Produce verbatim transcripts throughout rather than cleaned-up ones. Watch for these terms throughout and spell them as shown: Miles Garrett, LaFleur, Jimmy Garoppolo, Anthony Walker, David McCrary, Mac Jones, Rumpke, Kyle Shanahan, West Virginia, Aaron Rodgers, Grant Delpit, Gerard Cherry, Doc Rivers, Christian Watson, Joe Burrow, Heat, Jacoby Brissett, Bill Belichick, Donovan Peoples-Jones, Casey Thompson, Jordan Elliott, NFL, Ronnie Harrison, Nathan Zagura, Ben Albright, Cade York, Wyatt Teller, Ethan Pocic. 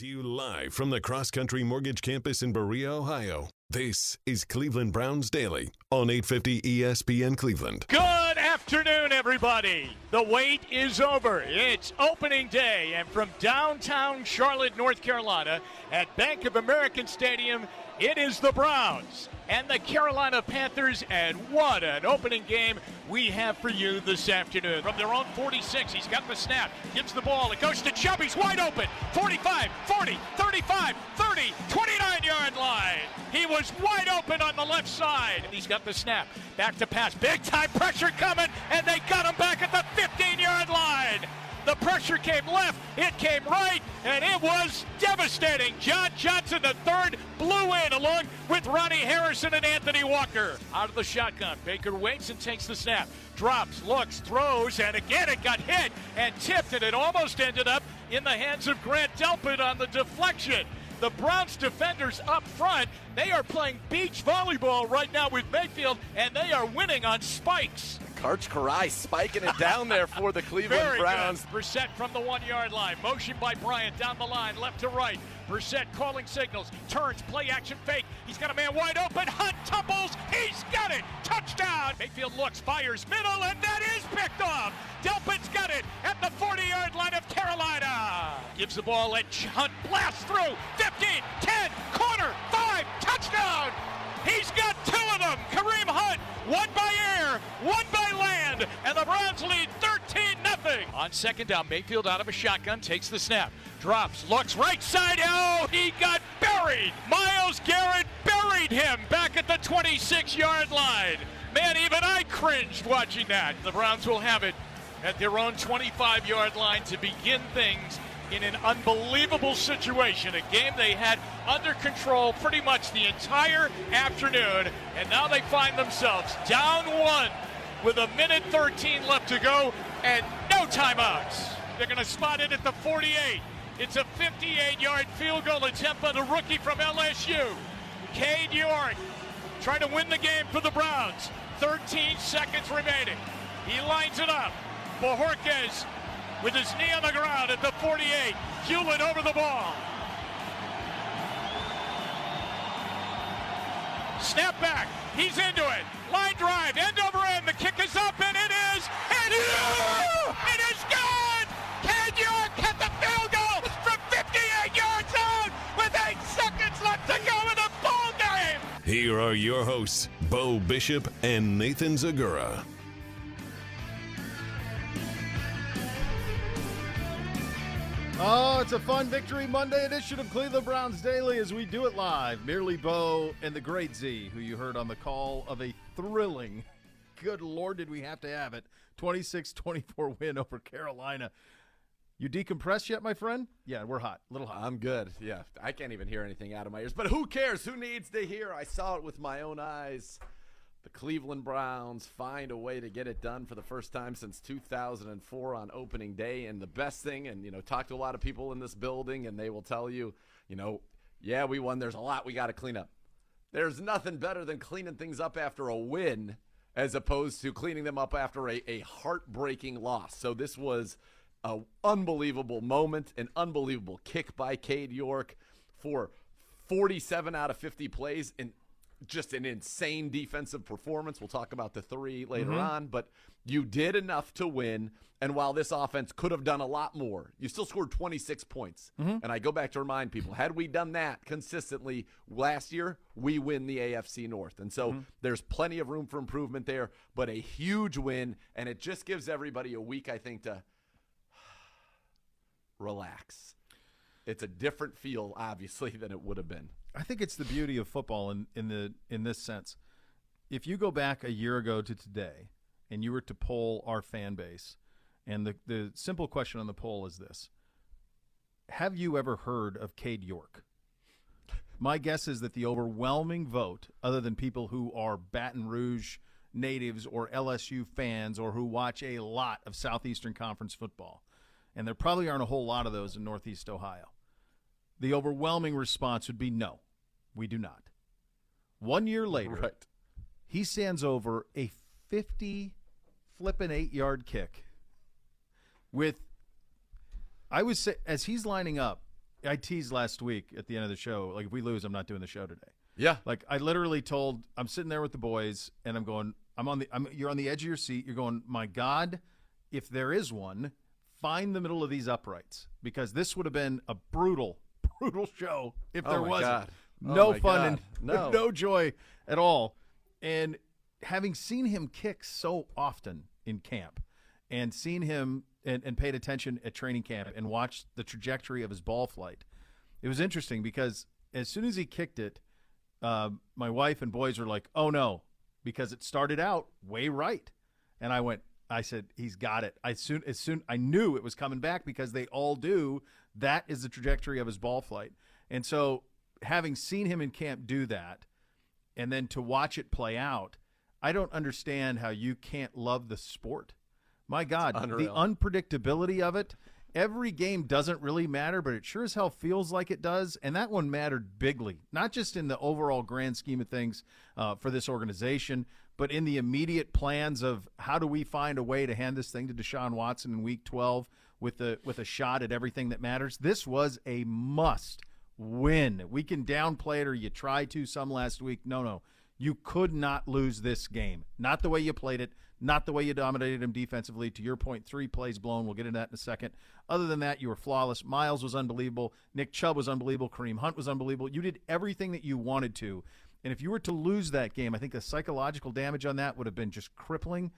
to you live from the Cross Country Mortgage Campus in Berea, Ohio. This is Cleveland Browns Daily on eight fifty E S P N Cleveland. Good afternoon, everybody. The wait is over. It's opening day, and from downtown Charlotte, North Carolina, at Bank of America Stadium, it is the Browns and the Carolina Panthers, and what an opening game we have for you this afternoon. From their own forty-six, he's got the snap, gives the ball, it goes to Chubb, he's wide open, forty-five, forty, thirty-five, thirty, twenty-nine-yard line. He was wide open on the left side. He's got the snap, back to pass, big-time pressure coming, and they got him back at the fifteen-yard line. The pressure came left, it came right, and it was devastating. John Johnson the third blew in along with Ronnie Harrison and Anthony Walker. Out of the shotgun, Baker waits and takes the snap. Drops, looks, throws, and again it got hit and tipped, and it almost ended up in the hands of Grant Delpit on the deflection. The Browns defenders up front, they are playing beach volleyball right now with Mayfield, and they are winning on spikes. Karch Karai spiking it down there for the Cleveland Very Browns. Good. Brissett from the one-yard line. Motion by Bryant down the line, left to right. Brissett calling signals, turns, play action fake. He's got a man wide open. Hunt tumbles. He's got it. Touchdown. Mayfield looks, fires middle, and that is picked off. Delpit's got it at the forty-yard line of Carolina. Gives the ball and Hunt blasts through. fifteen, ten, corner, five, touchdown. He's got two of them. Kareem Hunt, one by air, one by land, and the Browns lead thirteen nothing. On second down, Mayfield out of a shotgun, takes the snap, drops, looks right side. Oh, he got buried. Miles Garrett buried him back at the twenty-six-yard line. Man, even I cringed watching that. The Browns will have it at their own twenty-five-yard line to begin things in an unbelievable situation, a game they had under control pretty much the entire afternoon, and now they find themselves down one with a minute thirteen left to go and no timeouts. They're going to spot it at the forty-eight. It's a fifty-eight-yard field goal attempt by the rookie from L S U. Cade York trying to win the game for the Browns. thirteen seconds remaining. He lines it up. Bojorquez with his knee on the ground at the forty-eight. Hewlett over the ball. Snap back. He's into it. Line drive. End over end. The kick is up, and it is. It is over. It is good. Cade York hit the field goal from fifty-eight yards out with eight seconds left to go in the ball game. Here are your hosts, Bo Bishop and Nathan Zagura. Oh, it's a fun Victory Monday edition of Cleveland Browns Daily as we do it live. Merely Bo and the great Z, who you heard on the call of a thrilling, good Lord, did we have to have it, twenty-six twenty-four win over Carolina. You decompressed yet, my friend? Yeah, we're hot, a little hot. I'm good, yeah. I can't even hear anything out of my ears, but who cares? Who needs to hear? I saw it with my own eyes. The Cleveland Browns find a way to get it done for the first time since two thousand four on opening day. And the best thing, and, you know, talk to a lot of people in this building, and they will tell you, you know, yeah, we won. There's a lot we got to clean up. There's nothing better than cleaning things up after a win as opposed to cleaning them up after a, a heartbreaking loss. So this was an unbelievable moment, an unbelievable kick by Cade York for forty-seven out of fifty plays, and just an insane defensive performance. We'll talk about the three later mm-hmm. on, but you did enough to win. And while this offense could have done a lot more, you still scored twenty-six points. Mm-hmm. And I go back to remind people, had we done that consistently last year, we win the A F C North. And so mm-hmm. there's plenty of room for improvement there, but a huge win. And it just gives everybody a week, I think, to relax. It's a different feel, obviously, than it would have been. I think it's the beauty of football in, in the in this sense. If you go back a year ago to today and you were to poll our fan base, and the, the simple question on the poll is this: have you ever heard of Cade York? My guess is that the overwhelming vote, other than people who are Baton Rouge natives or L S U fans or who watch a lot of Southeastern Conference football, and there probably aren't a whole lot of those in Northeast Ohio, the overwhelming response would be no, we do not. One year later, right. he stands over a fifty flipping eight yard kick with, I would say, as he's lining up, I teased last week at the end of the show, like, if we lose, I'm not doing the show today. Yeah. Like, I literally told, I'm sitting there with the boys, and I'm going, I'm on the, I'm, you're on the edge of your seat. You're going, my God, if there is one, find the middle of these uprights, because this would have been a brutal, brutal show if there oh wasn't. God. No oh fun God. and no. no joy at all. And having seen him kick so often in camp, and seen him and, and paid attention at training camp and watched the trajectory of his ball flight, it was interesting because as soon as he kicked it, uh, my wife and boys were like, oh, no, because it started out way right. And I went, I said, he's got it. I soon, as soon I knew it was coming back, because they all do. That is the trajectory of his ball flight. And so having seen him in camp do that, and then to watch it play out, I don't understand how you can't love the sport. My God, the unpredictability of it. Every game doesn't really matter, but it sure as hell feels like it does. And that one mattered bigly, not just in the overall grand scheme of things uh, for this organization, but in the immediate plans of how do we find a way to hand this thing to Deshaun Watson in week twelve with a, with a shot at everything that matters. This was a must win. We can downplay it, or you try to some last week. No, no. You could not lose this game. Not the way you played it, not the way you dominated him defensively. To your point, three plays blown. We'll get into that in a second. Other than that, you were flawless. Miles was unbelievable. Nick Chubb was unbelievable. Kareem Hunt was unbelievable. You did everything that you wanted to. And if you were to lose that game, I think the psychological damage on that would have been just crippling.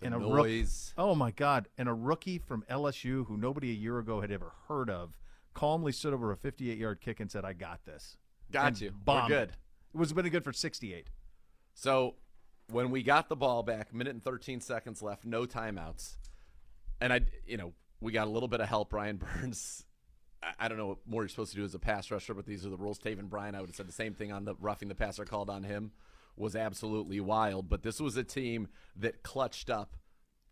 The and noise. A rookie, oh, my God. And a rookie from L S U who nobody a year ago had ever heard of calmly stood over a fifty-eight yard kick and said, I got this. Got and you. Bombed. We're good. It was been good for sixty-eight. So when we got the ball back, minute and thirteen seconds left, no timeouts. And, I, you know, we got a little bit of help. Brian Burns, I, I don't know what more you're supposed to do as a pass rusher, but these are the rules. Tavon Bryan, I would have said the same thing on the roughing the passer called on him, was absolutely wild. But this was a team that clutched up.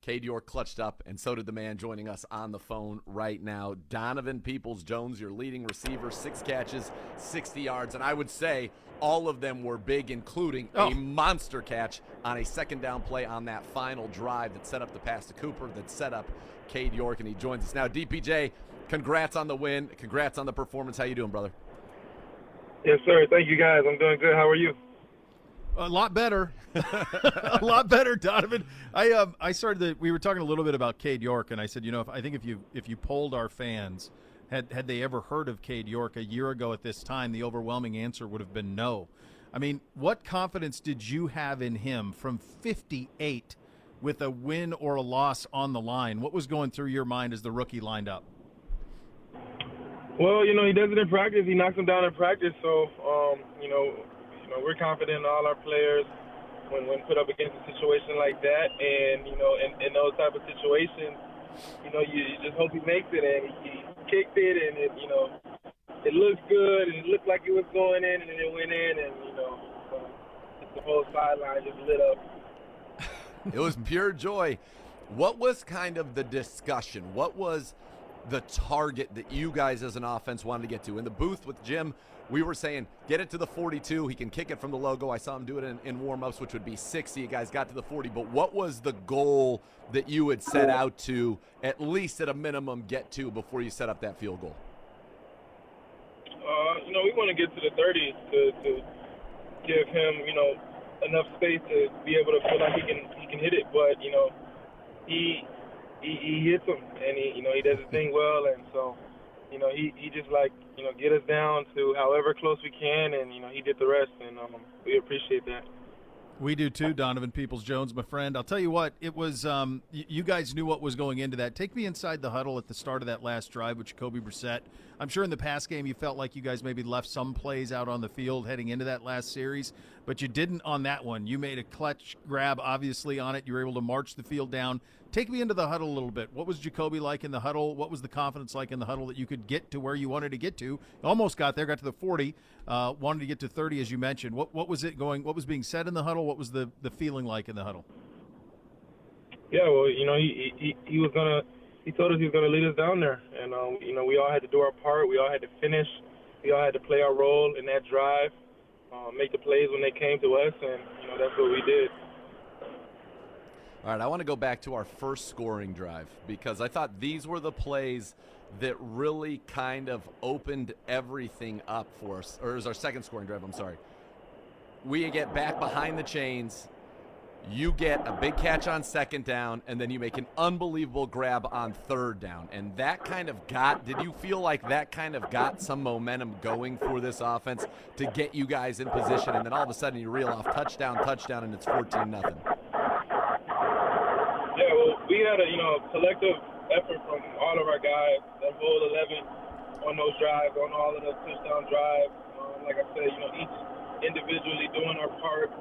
Cade York clutched up, and so did the man joining us on the phone right now, Donovan Peoples-Jones, your leading receiver, six catches, sixty yards. And I would say all of them were big, including oh. a monster catch on a second down play on that final drive that set up the pass to Cooper, that set up Cade York, and he joins us now. D P J, congrats on the win. Congrats on the performance. How you doing, brother? Yes, sir. Thank you, guys. I'm doing good. How are you? A lot better. a lot better, Donovan. I um I started the, we were talking a little bit about Cade York, and I said, you know, if I think if you if you polled our fans, had had they ever heard of Cade York a year ago at this time, the overwhelming answer would have been no. I mean, what confidence did you have in him from fifty-eight with a win or a loss on the line? What was going through your mind as the rookie lined up? Well, you know, he does it in practice. He knocks him down in practice, so um, you know, You know, we're confident in all our players when, when put up against a situation like that. And, you know, in, in those type of situations, you know, you, you just hope he makes it. And he, he kicked it, and, it, you know, it looked good, and it looked like it was going in, and then it went in, and, you know, uh, the whole sideline just lit up. It was pure joy. What was kind of the discussion? What was the target that you guys as an offense wanted to get to? In the booth with Jim, we were saying, get it to the forty-two. He can kick it from the logo. I saw him do it in, in warm-ups, which would be sixty. You guys got to the forty. But what was the goal that you had set out to, at least at a minimum, get to before you set up that field goal? Uh, you know, we want to get to the thirty to, to give him, you know, enough space to be able to feel like he can he can hit it. But, you know, he he, he hits them, and, he, you know, he does his thing well, and so – You know, he, he just, like, you know, get us down to however close we can, and, you know, he did the rest, and um, we appreciate that. We do too, Donovan Peoples-Jones, my friend. I'll tell you what, it was um, – you guys knew what was going into that. Take me inside the huddle at the start of that last drive with Jacoby Brissett. I'm sure in the past game you felt like you guys maybe left some plays out on the field heading into that last series, but you didn't on that one. You made a clutch grab, obviously, on it. You were able to march the field down. Take me into the huddle a little bit. What was Jacoby like in the huddle? What was the confidence like in the huddle that you could get to where you wanted to get to? Almost got there, got to the forty, uh, wanted to get to thirty, as you mentioned. What what was it going? What was being said in the huddle? What was the, the feeling like in the huddle? Yeah, well, you know, he he, he was gonna. He told us he was gonna lead us down there, and um, you know, we all had to do our part. We all had to finish. We all had to play our role in that drive, uh, make the plays when they came to us, and you know, that's what we did. All right, I want to go back to our first scoring drive because I thought these were the plays that really kind of opened everything up for us. Or it was our second scoring drive, I'm sorry. We get back behind the chains. You get a big catch on second down, and then you make an unbelievable grab on third down. And that kind of got – did you feel like that kind of got some momentum going for this offense to get you guys in position, and then all of a sudden you reel off touchdown, touchdown, and it's fourteen nothing? Yeah, well, we had a, you know, collective effort from all of our guys, that whole eleven on those drives, on all of those touchdown drives. Um, like I said, you know, each individually doing our part.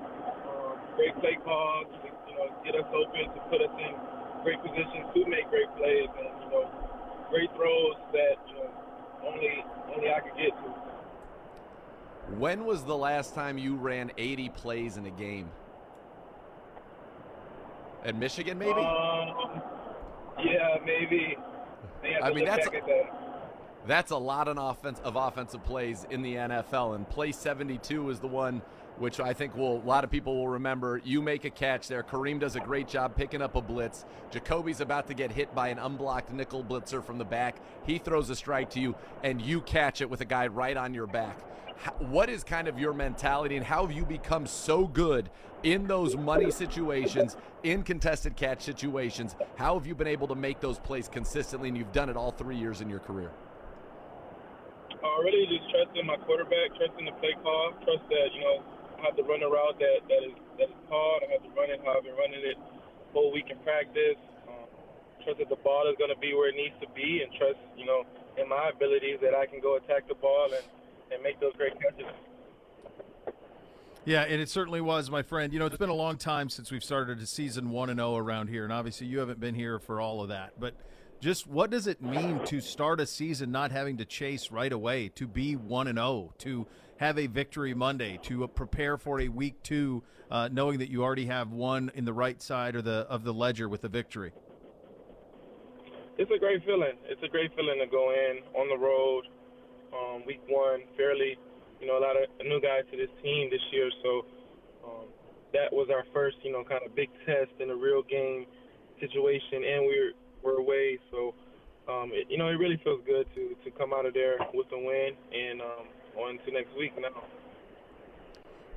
Great play calls, you know, get us open to put us in great positions to make great plays, and you know, great throws that you know only only I could get to. When was the last time you ran eighty plays in a game? At Michigan, maybe? Um, yeah, maybe. I mean, that's that. that's a lot of offense of offensive plays in the N F L, and play seventy-two is the one which I think will, a lot of people will remember. You make a catch there. Kareem does a great job picking up a blitz. Jacoby's about to get hit by an unblocked nickel blitzer from the back. He throws a strike to you, and you catch it with a guy right on your back. What is kind of your mentality, and how have you become so good in those money situations, in contested catch situations? How have you been able to make those plays consistently, and you've done it all three years in your career? I really just trust in my quarterback, trust in the play call, trust that, you know, I have to run a route that, that is that is called. I have to run it how I've been running it whole week in practice. Um, trust that the ball is going to be where it needs to be, and trust, you know, in my abilities that I can go attack the ball and, and make those great catches. Yeah, and it certainly was, my friend. You know, it's been a long time since we've started a season one and oh around here, and obviously you haven't been here for all of that. But just what does it mean to start a season not having to chase right away, to be one and oh, to – have a victory Monday, to prepare for a week two, uh, knowing that you already have one in the right side or the of the ledger with a victory? It's a great feeling. It's a great feeling to go in on the road, um, week one, fairly, you know, a lot of new guys to this team this year. So um, that was our first, you know, kind of big test in a real game situation, and we were, were away. So, um, it, you know, it really feels good to, to come out of there with a win and um, – on to next week now.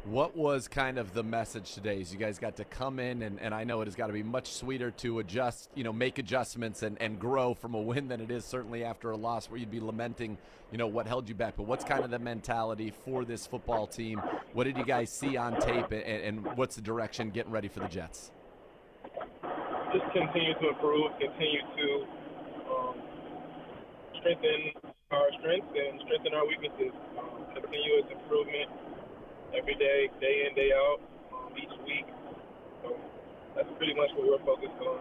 What was kind of the message today as you guys got to come in, and, and I know it has got to be much sweeter to adjust, you know, make adjustments and, and grow from a win than it is certainly after a loss where you'd be lamenting, you know, what held you back. But what's kind of the mentality for this football team? What did you guys see on tape, and, and what's the direction getting ready for the Jets? Just continue to improve, continue to um, strengthen our strengths and strengthen our weaknesses. Um, continuous improvement every day, day in, day out, um, each week. So that's pretty much what we're focused on.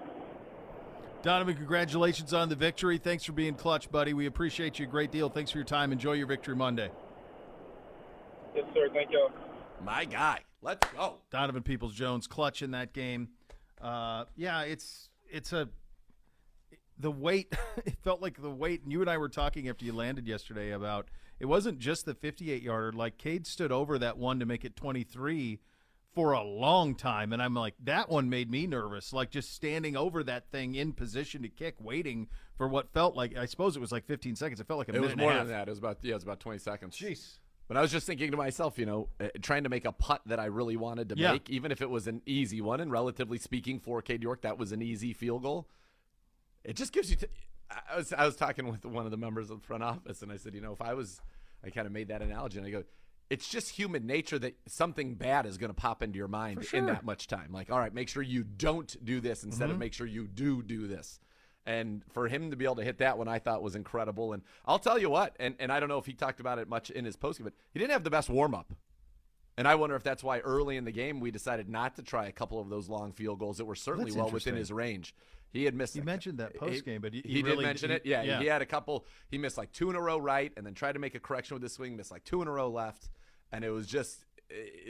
Donovan, congratulations on the victory. Thanks for being clutch, buddy. We appreciate you a great deal. Thanks for your time. Enjoy your victory Monday. Yes, sir. Thank y'all. My guy. Let's go. Donovan Peoples-Jones, clutch in that game. Uh, yeah, it's it's a – the weight, it felt like the weight, and you and I were talking after you landed yesterday about it wasn't just the fifty-eight yarder. Like, Cade stood over that one to make it twenty-three for a long time, and I'm like, that one made me nervous, like just standing over that thing in position to kick, waiting for what felt like, I suppose it was like fifteen seconds. It felt like a minute and a half. It was more than that. It was about, yeah, it was about twenty seconds. Jeez. But I was just thinking to myself, you know, uh, trying to make a putt that I really wanted to yeah. make, even if it was an easy one, and relatively speaking for Cade York, that was an easy field goal. It just gives you t – I was, I was talking with one of the members of the front office, and I said, you know, if I was – I kind of made that analogy, and I go, it's just human nature that something bad is going to pop into your mind sure. in that much time. Like, all right, make sure you don't do this instead mm-hmm. of make sure you do do this. And for him to be able to hit that one, I thought was incredible. And I'll tell you what, and, and I don't know if he talked about it much in his postgame, but he didn't have the best warm-up. And I wonder if that's why early in the game we decided not to try a couple of those long field goals that were certainly well within his range. He had missed. He like, mentioned that post game, but he, he, he really, did mention he, it. Yeah, yeah, he had a couple. He missed like two in a row right, and then tried to make a correction with his swing, missed like two in a row left, and it was just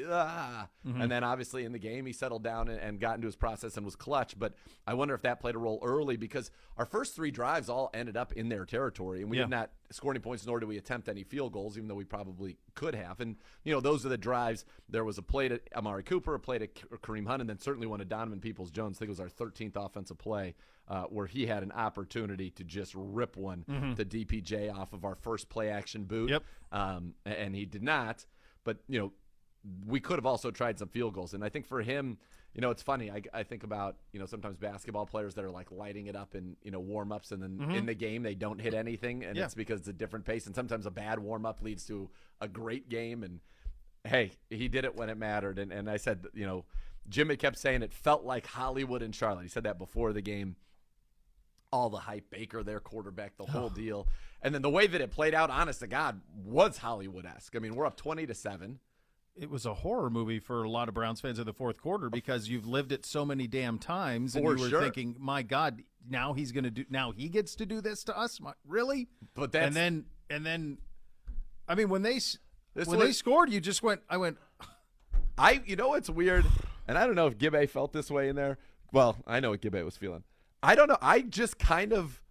ah. Mm-hmm. And then obviously in the game, he settled down and, and got into his process and was clutch. But I wonder if that played a role early, because our first three drives all ended up in their territory, and we yeah. did not score any points, nor did we attempt any field goals, even though we probably could have. And, you know, those are the drives. There was a play to Amari Cooper, a play to Kareem Hunt, and then certainly one to Donovan Peoples-Jones. I think it was our thirteenth offensive play uh, where he had an opportunity to just rip one mm-hmm. to D P J off of our first play action boot. Yep. Um, and he did not. But, you know, we could have also tried some field goals. And I think for him, you know, it's funny. I, I think about, you know, sometimes basketball players that are like lighting it up in, you know, warm-ups, and then mm-hmm. in the game they don't hit anything. And yeah. it's because it's a different pace. And sometimes a bad warm-up leads to a great game. And, hey, he did it when it mattered. And, and I said, you know, Jimmy kept saying it felt like Hollywood and Charlotte. He said that before the game. All the hype, Baker, their quarterback, the whole oh. deal. And then the way that it played out, honest to God, was Hollywood-esque. I mean, we're up twenty to seven. It was a horror movie for a lot of Browns fans in the fourth quarter, because you've lived it so many damn times, and for you were sure. thinking, "My God, now he's going to do. Now he gets to do this to us, My, really?" But that's, and then and then, I mean, when they when was, they scored, you just went. I went. I you know it's weird, and I don't know if Gibbe felt this way in there. Well, I know what Gibbe was feeling. I don't know. I just kind of.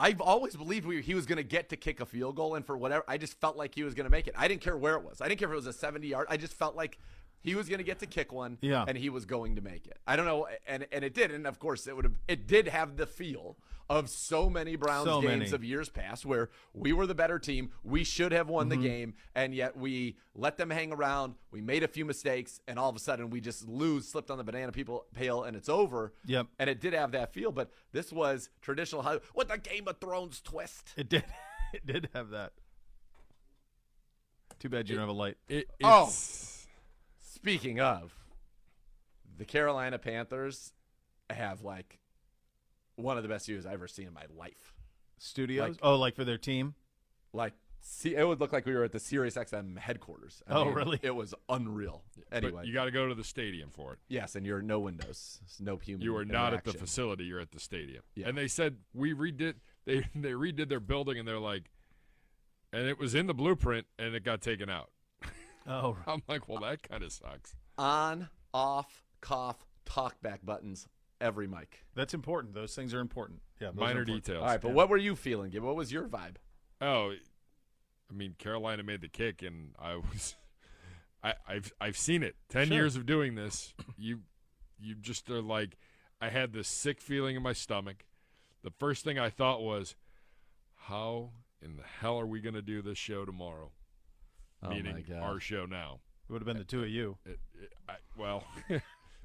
I've always believed we, he was going to get to kick a field goal, and for whatever, I just felt like he was going to make it. I didn't care where it was. I didn't care if it was a seventy-yard. I just felt like he was going to get to kick one, yeah. and he was going to make it. I don't know, and and it did. And of course, it would have. It did have the feel of so many Browns so games many. of years past where we were the better team, we should have won mm-hmm. the game, and yet we let them hang around. We made a few mistakes, and all of a sudden we just lose, slipped on the banana people pale, and it's over. Yep. And it did have that feel, but this was traditional Hollywood with a Game of Thrones twist. It did. It did have that. Too bad you it, don't have a light. It, it's... Oh, speaking of, the Carolina Panthers have like. One of the best views I've ever seen in my life. Studios? Like, oh, like for their team? Like, see, it would look like we were at the SiriusXM headquarters. I oh, mean, really? It was unreal. Anyway. But you got to go to the stadium for it. Yes, and you're no windows. No human You are not at the facility. You're at the stadium. Yeah. And they said, we redid they, – they redid their building, and they're like – and it was in the blueprint, and it got taken out. Oh, right. I'm like, well, that kind of sucks. On, off, cough, talkback buttons. Every mic. That's important. Those things are important. Yeah, minor important. details. All right, but yeah. what were you feeling, Gib? What was your vibe? Oh, I mean, Carolina made the kick, and I was, I, I've, I've seen it. Ten sure. years of doing this, you, you just are like, I had this sick feeling in my stomach. The first thing I thought was, how in the hell are we going to do this show tomorrow? Oh, meaning our show now. It would have been I, the two of you. It, it, I, well.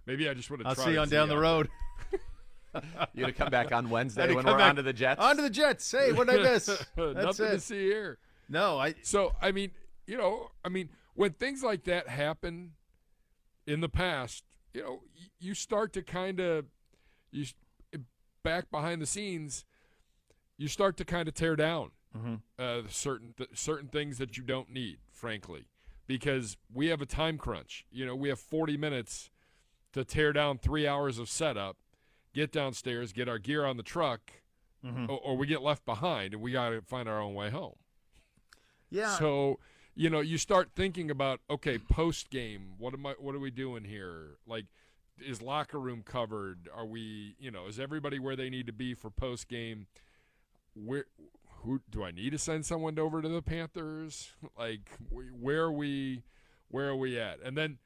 Maybe I just would have tried. I'll see you on down the road. You're going to come back on Wednesday when we're on to the Jets? On to the Jets. Hey, what did I miss? Nothing to see here. No. I. So, I mean, you know, I mean, when things like that happen in the past, you know, you start to kind of, you back behind the scenes, you start to kind of tear down mm-hmm. uh, certain, th- certain things that you don't need, frankly, because we have a time crunch. You know, we have forty minutes to tear down three hours of setup, get downstairs, get our gear on the truck, mm-hmm. or, or we get left behind, and we got to find our own way home. Yeah. So, you know, you start thinking about, okay, post-game, what am I? What are we doing here? Like, is locker room covered? Are we, you know, is everybody where they need to be for post-game? Where, who, do I need to send someone over to the Panthers? Like, where are we, where are we at? And then,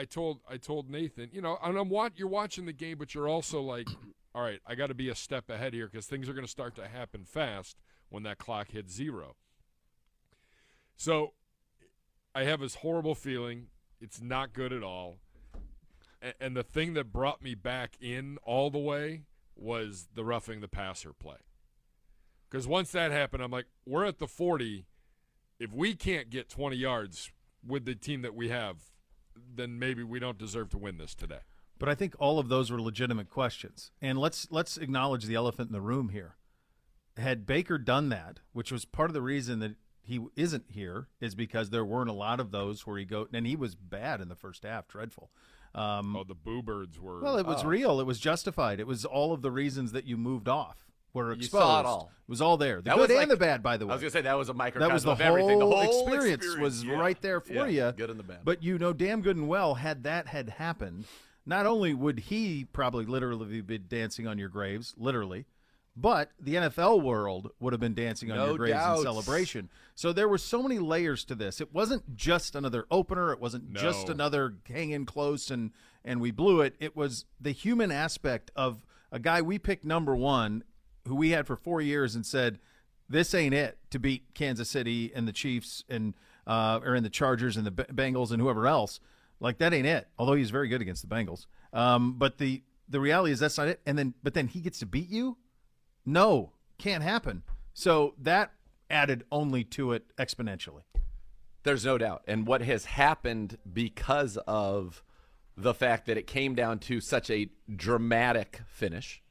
I told I told Nathan, you know, and I'm watch, you're watching the game, but you're also like, all right, I got to be a step ahead here because things are going to start to happen fast when that clock hits zero. So I have this horrible feeling. It's not good at all. And, and the thing that brought me back in all the way was the roughing the passer play. Because once that happened, I'm like, we're at the forty. If we can't get twenty yards with the team that we have, then maybe we don't deserve to win this today. But I think all of those were legitimate questions. And let's let's acknowledge the elephant in the room here. Had Baker done that, which was part of the reason that he isn't here, is because there weren't a lot of those where he go. And he was bad in the first half, dreadful. Um, oh, the boo birds were. Well, it was oh. real. It was justified. It was all of the reasons that you moved off. were exposed. You saw it all. It was all there. The that good was like, and the bad, by the way. I was going to say that was a microcosm was the of whole everything. The whole experience, experience. was yeah. right there for yeah. you. Good and the bad. But you know damn good and well, had that had happened, not only would he probably literally be dancing on your graves, literally, but the N F L world would have been dancing on no your graves doubts. in celebration. So there were so many layers to this. It wasn't just another opener. It wasn't no. just another hang in close and, and we blew it. It was the human aspect of a guy we picked number one, who we had for four years and said, this ain't it to beat Kansas City and the Chiefs and uh, or in the Chargers and the B Bengals and whoever else. Like, that ain't it, although he's very good against the Bengals. Um, but the, the reality is that's not it. And then, but then he gets to beat you? No, can't happen. So that added only to it exponentially. There's no doubt. And what has happened because of the fact that it came down to such a dramatic finish,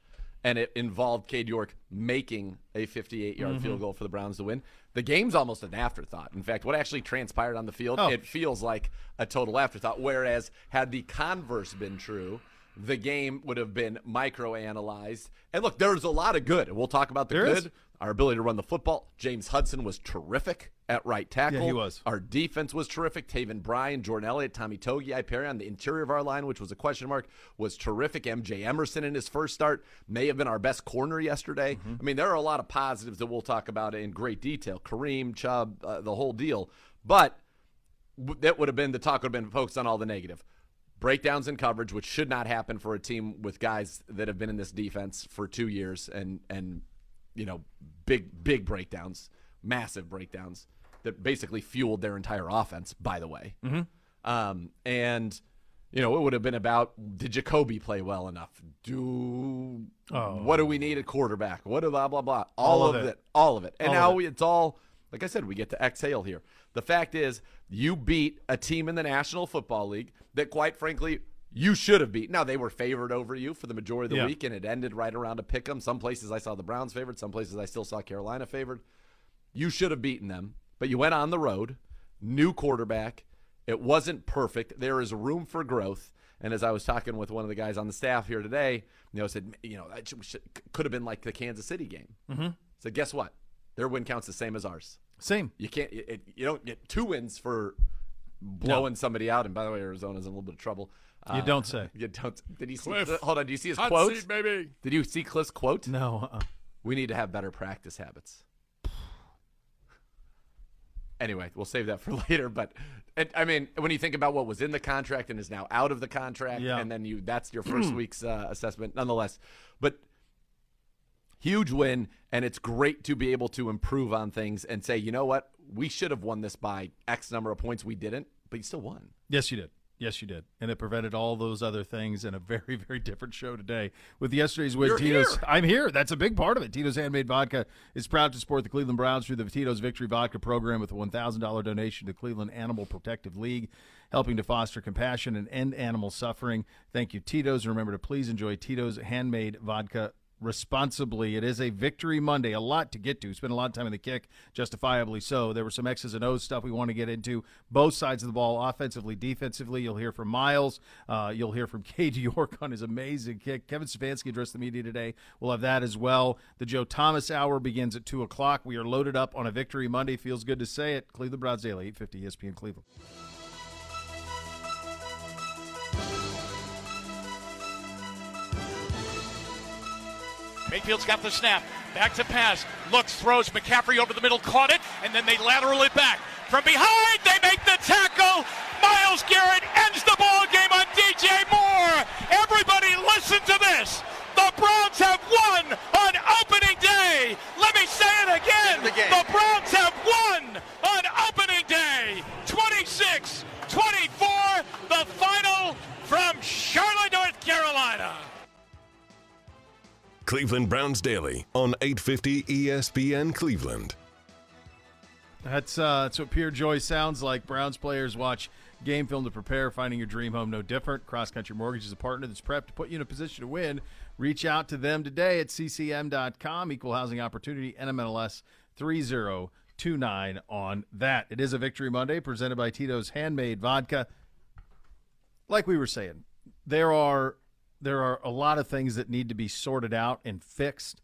and it involved Cade York making a fifty-eight yard mm-hmm. field goal for the Browns to win, the game's almost an afterthought. In fact, what actually transpired on the field, oh. it feels like a total afterthought. Whereas, had the converse been true, the game would have been micro-analyzed. And look, there's a lot of good. We'll talk about the there good. Is. Our ability to run the football. James Hudson was terrific at right tackle. Yeah, he was. Our defense was terrific. Tavon Bryan, Jordan Elliott, Tommy Togiai, Perry on the interior of our line, which was a question mark, was terrific. M J. Emerson in his first start may have been our best corner yesterday. Mm-hmm. I mean, there are a lot of positives that we'll talk about in great detail. Kareem, Chubb, uh, the whole deal. But that would have been, the talk would have been focused on all the negative. Breakdowns in coverage, which should not happen for a team with guys that have been in this defense for two years and, and you know, big, big breakdowns, massive breakdowns that basically fueled their entire offense, by the way. Mm-hmm. um, and, you know, it would have been about, did Jacoby play well enough? Do oh. What do we need at quarterback? What do blah, blah, blah? All, all of it. it. All of it. And all now it. We, it's all, like I said, we get to exhale here. The fact is, you beat a team in the National Football League that, quite frankly, you should have beat. Now, they were favored over you for the majority of the yeah. week, and it ended right around a pick 'em. Some places I saw the Browns favored. Some places I still saw Carolina favored. You should have beaten them, but you went on the road, new quarterback. It wasn't perfect. There is room for growth. And as I was talking with one of the guys on the staff here today, you know, I said, you know, that should, should, could have been like the Kansas City game. Mm-hmm. So guess what? Their win count's the same as ours. Same. You can't. It, you don't get two wins for blowing no. somebody out. And by the way, Arizona's in a little bit of trouble. You uh, don't say. You don't. Did you see? Cliff. Hold on. Do you see his Hot quote? Seat, baby. Did you see Cliff's quote? No. Uh-uh. We need to have better practice habits. Anyway, we'll save that for later. But it, I mean, when you think about what was in the contract and is now out of the contract, yeah. and then you—that's your first week's uh, assessment, nonetheless. But. Huge win, and it's great to be able to improve on things and say, you know what, we should have won this by X number of points. We didn't, but you still won. Yes, you did. Yes, you did. And it prevented all those other things in a very, very different show today. With yesterday's win, You're Tito's. Here. I'm here. That's a big part of it. Tito's Handmade Vodka is proud to support the Cleveland Browns through the Tito's Victory Vodka program with a one thousand dollar donation to Cleveland Animal Protective League, helping to foster compassion and end animal suffering. Thank you, Tito's. Remember to please enjoy Tito's Handmade Vodka responsibly. It is a Victory Monday. A lot to get to. Spent a lot of time in the kick, justifiably so. There were some X's and O's stuff we want to get into. Both sides of the ball, offensively, defensively. You'll hear from Miles. Uh, you'll hear from Cade York on his amazing kick. Kevin Stefanski addressed the media today. We'll have that as well. The Joe Thomas Hour begins at two o'clock. We are loaded up on a Victory Monday. Feels good to say it. Cleveland Browns Daily, eight fifty E S P N Cleveland. Mayfield's got the snap, back to pass, looks, throws, McCaffrey over the middle, caught it, and then they lateral it back. From behind, they make the tackle. Miles Garrett ends the ball game on D J Moore. Everybody listen to this. The Browns have won on opening day. Let me say it again. The, the Browns have won on opening day. twenty-six twenty-four, the final from Charlotte, North Carolina. Cleveland Browns Daily on eight fifty E S P N Cleveland. That's, uh, that's what pure joy sounds like. Browns players watch game film to prepare. Finding your dream home no different. Cross Country Mortgage is a partner that's prepped to put you in a position to win. Reach out to them today at C C M dot com. Equal housing opportunity. N M L S three zero two nine on that. It is a Victory Monday presented by Tito's Handmade Vodka. Like we were saying, there are... There are a lot of things that need to be sorted out and fixed.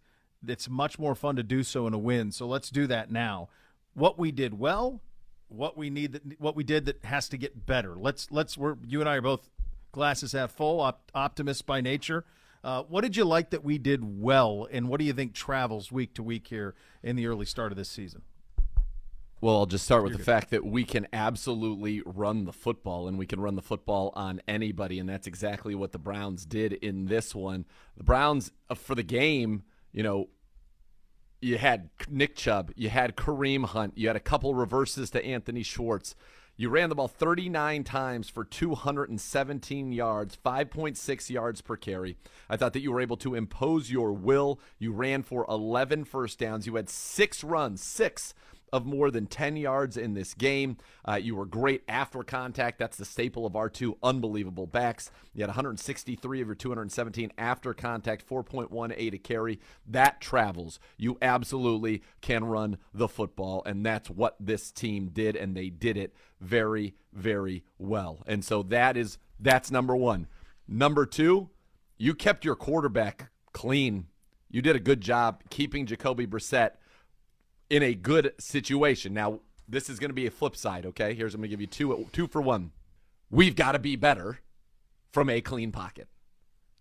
it's much more fun to do so in a win. So let's do that now. What we did well, what we need, that, what we did that has to get better. Let's let's. We're you and I are both glasses half full, op, optimists by nature. Uh, what did you like that we did well, and what do you think travels week to week here in the early start of this season? Well, I'll just start with You're the good. fact that we can absolutely run the football, and we can run the football on anybody, and that's exactly what the Browns did in this one. The Browns, uh, for the game, you know, you had Nick Chubb, you had Kareem Hunt, you had a couple reverses to Anthony Schwartz. You ran the ball thirty-nine times for two hundred seventeen yards, five point six yards per carry. I thought that you were able to impose your will. You ran for eleven first downs. You had six runs, six of more than ten yards in this game. Uh, you were great after contact. That's the staple of our two unbelievable backs. You had one hundred sixty-three of your two hundred seventeen after contact, four point one eight a carry. That travels. You absolutely can run the football, and that's what this team did, and they did it very, very well. And so that is that's number one. Number two, you kept your quarterback clean. You did a good job keeping Jacoby Brissett in a good situation. Now, this is going to be a flip side, okay? Here's I'm going to give you two, two for one. We've got to be better from a clean pocket.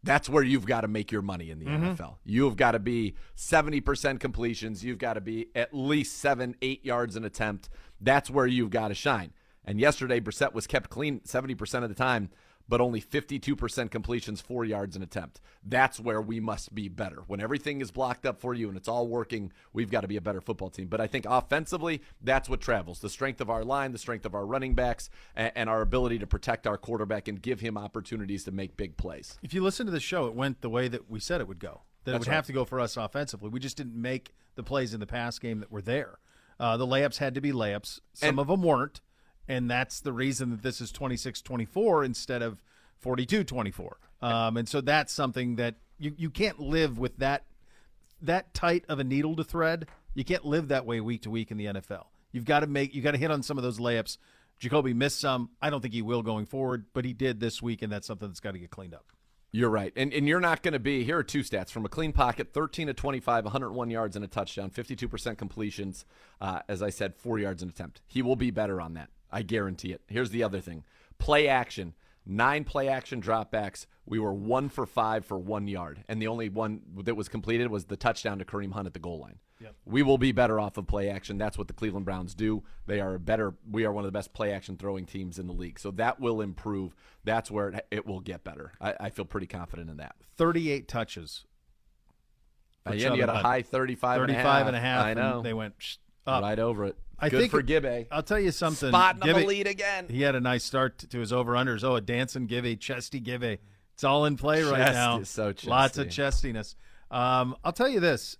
That's where you've got to make your money in the mm-hmm. N F L. You've got to be seventy percent completions. You've got to be at least seven, eight yards an attempt. That's where you've got to shine. And yesterday, Brissett was kept clean seventy percent of the time, but only fifty-two percent completions, four yards an attempt. That's where we must be better. When everything is blocked up for you and it's all working, we've got to be a better football team. But I think offensively, that's what travels. The strength of our line, the strength of our running backs, and our ability to protect our quarterback and give him opportunities to make big plays. If you listen to the show, it went the way that we said it would go. That it would have to go for us offensively. We just didn't make the plays in the pass game that were there. Uh, the layups had to be layups. Some of them weren't. And that's the reason that this is twenty-six twenty-four instead of forty-two twenty-four. Um, and so that's something that you, you can't live with that that tight of a needle to thread. You can't live that way week to week in the N F L. You've got to make you got to hit on some of those layups. Jacoby missed some. I don't think he will going forward, but he did this week, and that's something that's got to get cleaned up. You're right. And and you're not going to be – here are two stats. From a clean pocket, thirteen to twenty-five, one hundred one yards and a touchdown, fifty-two percent completions, uh, as I said, four yards an attempt. He will be better on that. I guarantee it. Here's the other thing. Play action. Nine play action dropbacks. We were one for five for one yard. And the only one that was completed was the touchdown to Kareem Hunt at the goal line. Yep. We will be better off of play action. That's what the Cleveland Browns do. They are better. We are one of the best play action throwing teams in the league. So that will improve. That's where it, it will get better. I, I feel pretty confident in that. thirty-eight touches. And you had a high thirty-five and a half. I know. And they went up. Right over it. I Good think for Gibbe. I'll tell you something. Spotting Gibbe, the lead again. He had a nice start to his over-unders. Oh, a dancing Gibbe, chesty Gibbe. It's all in play Chest right now. Is so chesty. Lots of chestiness. Um, I'll tell you this.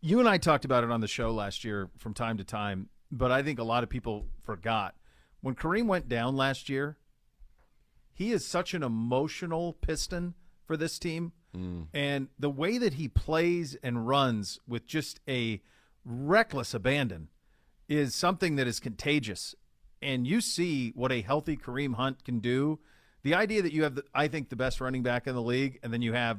You and I talked about it on the show last year from time to time, but I think a lot of people forgot. When Kareem went down last year, he is such an emotional piston for this team. Mm. And the way that he plays and runs with just a – reckless abandon is something that is contagious, and you see what a healthy Kareem Hunt can do. The idea that you have, the, I think, the best running back in the league, and then you have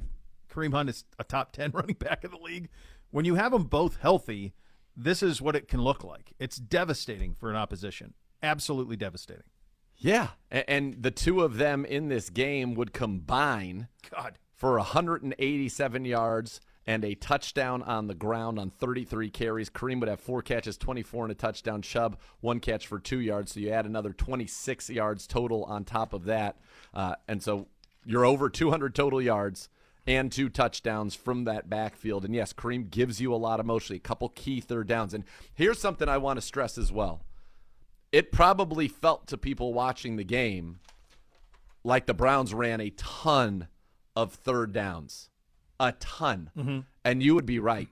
Kareem Hunt is a top ten running back in the league. When you have them both healthy, this is what it can look like. It's devastating for an opposition. Absolutely devastating. Yeah, and the two of them in this game would combine God. for one hundred eighty-seven yards and a touchdown on the ground on thirty-three carries. Kareem would have four catches, twenty-four and a touchdown. Chubb, one catch for two yards. So you add another twenty-six yards total on top of that. Uh, and so you're over two hundred total yards and two touchdowns from that backfield. And, yes, Kareem gives you a lot emotionally, a couple key third downs. And here's something I want to stress as well. It probably felt to people watching the game like the Browns ran a ton of third downs. A ton. Mm-hmm. And you would be right.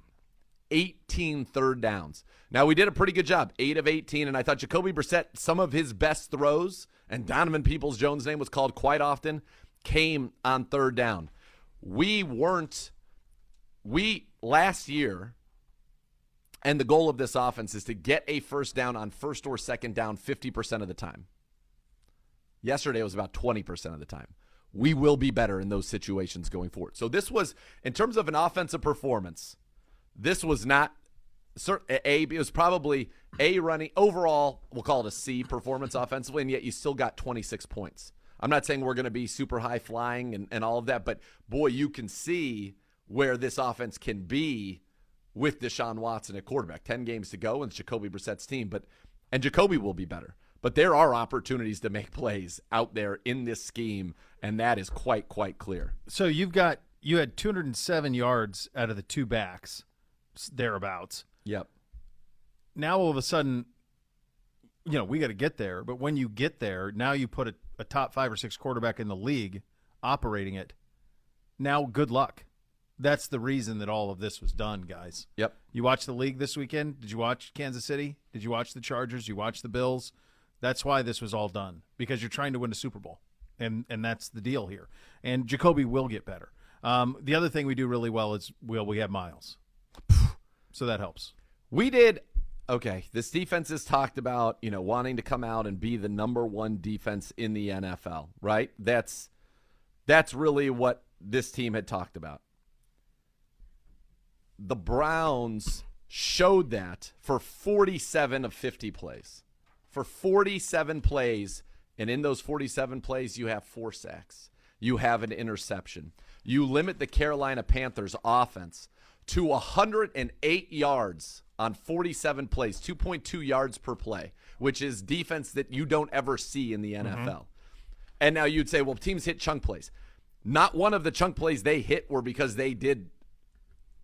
eighteen third downs. Now, we did a pretty good job. eight of eighteen. And I thought Jacoby Brissett, some of his best throws, and Donovan Peoples-Jones' name was called quite often, came on third down. We weren't – we last year, and the goal of this offense is to get a first down on first or second down fifty percent of the time. Yesterday it was about twenty percent of the time. we will be better in those situations going forward. So this was, in terms of an offensive performance, this was not A, it was probably a running overall, we'll call it a C performance offensively, and yet you still got twenty-six points. I'm not saying we're going to be super high flying and, and all of that, but boy, you can see where this offense can be with Deshaun Watson at quarterback. ten games to go, and it's Jacoby Brissett's team, but and Jacoby will be better. But there are opportunities to make plays out there in this scheme, and that is quite, quite clear. So you've got you had two hundred seven yards out of the two backs, thereabouts. Yep. Now all of a sudden, you know, we got to get there. But when you get there, now you put a, a top five or six quarterback in the league operating it. Now, good luck. That's the reason that all of this was done, guys. Yep. You watched the league this weekend? Did you watch Kansas City? Did you watch the Chargers? Did you watch the Bills? That's why this was all done, because you're trying to win a Super Bowl, and and that's the deal here. And Jacoby will get better. Um, the other thing we do really well is we, we have Miles. So that helps. We did okay. This defense is talked about, you know, wanting to come out and be the number one defense in the N F L, right? That's that's really what this team had talked about. The Browns showed that for forty-seven of fifty plays. For forty-seven plays, and in those forty-seven plays, you have four sacks. You have an interception. You limit the Carolina Panthers offense to one hundred eight yards on forty-seven plays, two point two yards per play, which is defense that you don't ever see in the N F L. Mm-hmm. And now you'd say, well, teams hit chunk plays. Not one of the chunk plays they hit were because they did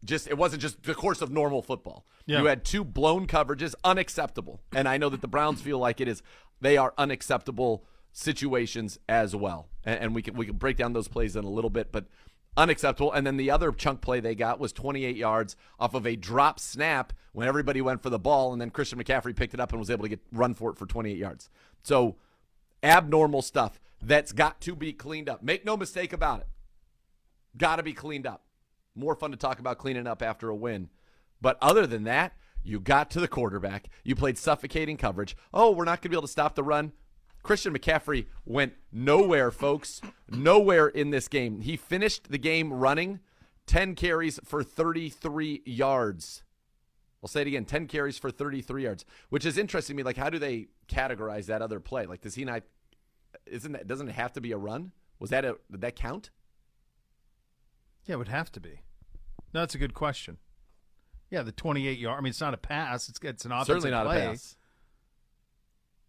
just – it wasn't just the course of normal football. Yeah. You had two blown coverages, unacceptable. And I know that the Browns feel like it is – they are unacceptable situations as well. And, and we can we can break down those plays in a little bit, but – unacceptable. And then the other chunk play they got was twenty-eight yards off of a drop snap when everybody went for the ball, and then Christian McCaffrey picked it up and was able to get run for it for twenty-eight yards. So abnormal stuff that's got to be cleaned up. Make no mistake about it. Got to be cleaned up. More fun to talk about cleaning up after a win. But other than that, you got to the quarterback. You played suffocating coverage. Oh, we're not going to be able to stop the run. Christian McCaffrey went nowhere, folks, nowhere in this game. He finished the game running ten carries for thirty-three yards. I'll say it again, ten carries for thirty-three yards, which is interesting to me. Like, how do they categorize that other play? Like, does he not – isn't that, doesn't it have to be a run? Was that a – did that count? Yeah, it would have to be. No, that's a good question. Yeah, the twenty-eight-yard – I mean, it's not a pass. It's, it's an offensive play. Certainly not play. A pass.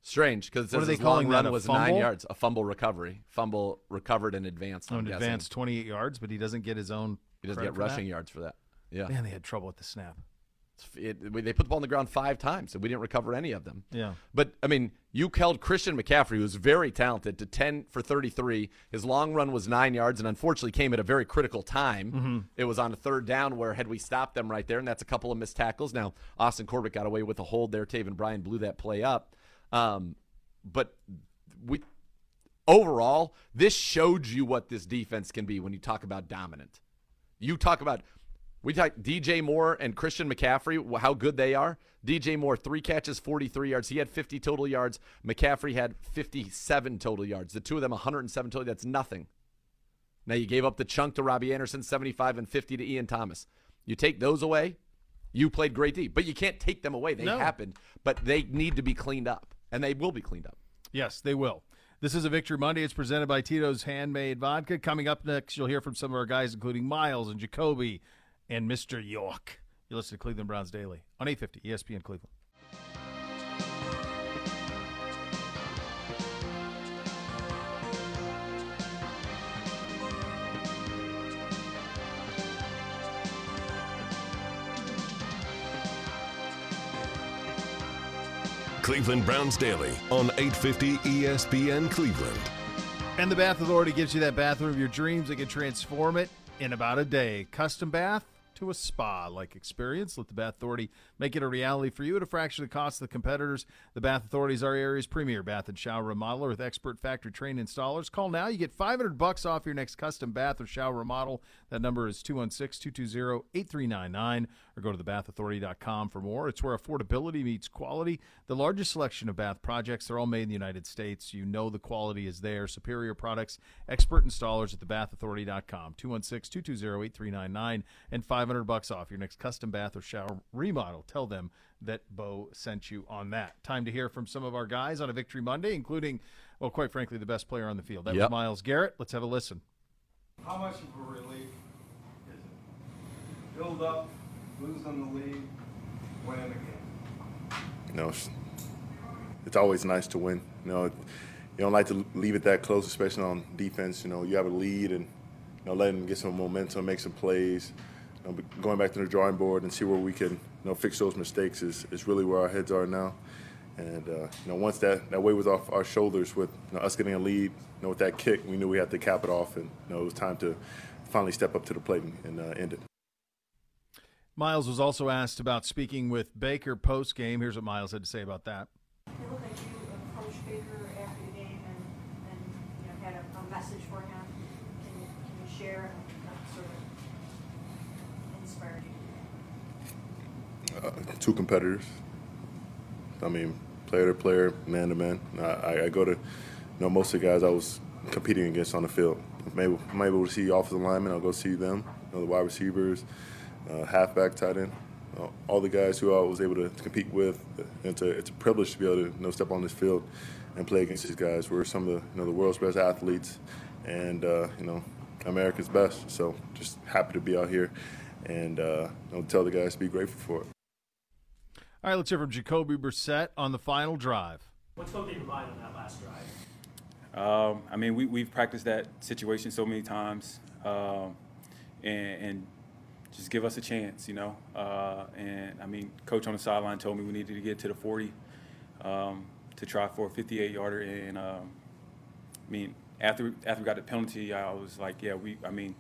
Strange, because what are they calling that? Run was nine yards, a fumble recovery, fumble recovered and advanced. Oh, an advanced twenty-eight yards, but he doesn't get his own. He doesn't get rushing yards for that. Yeah, man, they had trouble with the snap. It, they put the ball on the ground five times, and we didn't recover any of them. Yeah, but I mean, you held Christian McCaffrey, who's very talented, to ten for thirty-three. His long run was nine yards, and unfortunately came at a very critical time. Mm-hmm. It was on a third down where had we stopped them right there, and that's a couple of missed tackles. Now Austin Corbett got away with a hold there. Tavon Bryan blew that play up. Um, but we overall, this showed you what this defense can be when you talk about dominant. You talk about, we talk D J Moore and Christian McCaffrey, how good they are. D J Moore, three catches, forty-three yards. He had fifty total yards. McCaffrey had fifty-seven total yards. The two of them, one hundred seven total. That's nothing. Now you gave up the chunk to Robbie Anderson, seventy-five and fifty to Ian Thomas. You take those away, you played great D, but you can't take them away. They no. happened, but they need to be cleaned up. And they will be cleaned up. Yes, they will. This is a Victory Monday. It's presented by Tito's Handmade Vodka. Coming up next, you'll hear from some of our guys, including Miles and Jacoby and Mister York. You listen to Cleveland Browns Daily on eight fifty E S P N Cleveland. Cleveland Browns Daily on eight fifty E S P N Cleveland. And the Bath Authority gives you that bathroom of your dreams that can transform it in about a day. Custom bath, to a spa-like experience. Let the Bath Authority make it a reality for you at a fraction of the cost of the competitors. The Bath Authority is our area's premier bath and shower remodeler with expert factory-trained installers. Call now. You get five hundred bucks off your next custom bath or shower remodel. That number is two one six, two two zero, eight three nine nine or go to the bath authority dot com for more. It's where affordability meets quality. The largest selection of bath projects, they're all made in the United States. You know the quality is there. Superior products, expert installers at the bath authority dot com. two one six, two two zero, eight three nine nine and five hundred bucks off your next custom bath or shower remodel. Tell them that Bo sent you on that. Time to hear from some of our guys on a Victory Monday, including, well, quite frankly, the best player on the field. That yep. was Miles Garrett. Let's have a listen. How much of a relief is it? Build up, losing the lead, winning again. You know, it's always nice to win. You know, you don't like to leave it that close, especially on defense. You know, you have a lead and, you know, let them get some momentum, make some plays. You know, going back to the drawing board and see where we can, you know, fix those mistakes is, is really where our heads are now. And, uh, you know, once that, that weight was off our shoulders with you know, us getting a lead, you know, with that kick, we knew we had to cap it off. And, you know, it was time to finally step up to the plate and uh, end it. Miles was also asked about speaking with Baker post-game. Here's what Miles had to say about that. It looked like you approached Baker after the game and, and you know, had a, a message for him. Can you, can you share what sort of inspired you? Uh, two competitors. I mean, player to player, man to man. I, I go to, you know, most of the guys I was competing against on the field. Maybe I'm able to see offensive linemen, I'll go see them. You know, the wide receivers, uh, halfback, tight end, you know, all the guys who I was able to, to compete with. It's a, it's a privilege to be able to, you know, step on this field and play against these guys. We're some of the, you know, the world's best athletes, and uh, you know, America's best. So just happy to be out here, and uh, you know, tell the guys to be grateful for it. All right, let's hear from Jacoby Brissett on the final drive. What spoke in your mind on that last drive? Um, I mean, we, we've practiced that situation so many times, um, and, and just give us a chance, you know. Uh, and, I mean, Coach on the sideline told me we needed to get to the forty um, to try for a fifty-eight yarder. And, um, I mean, after, after we got the penalty, I was like, yeah, we – I mean,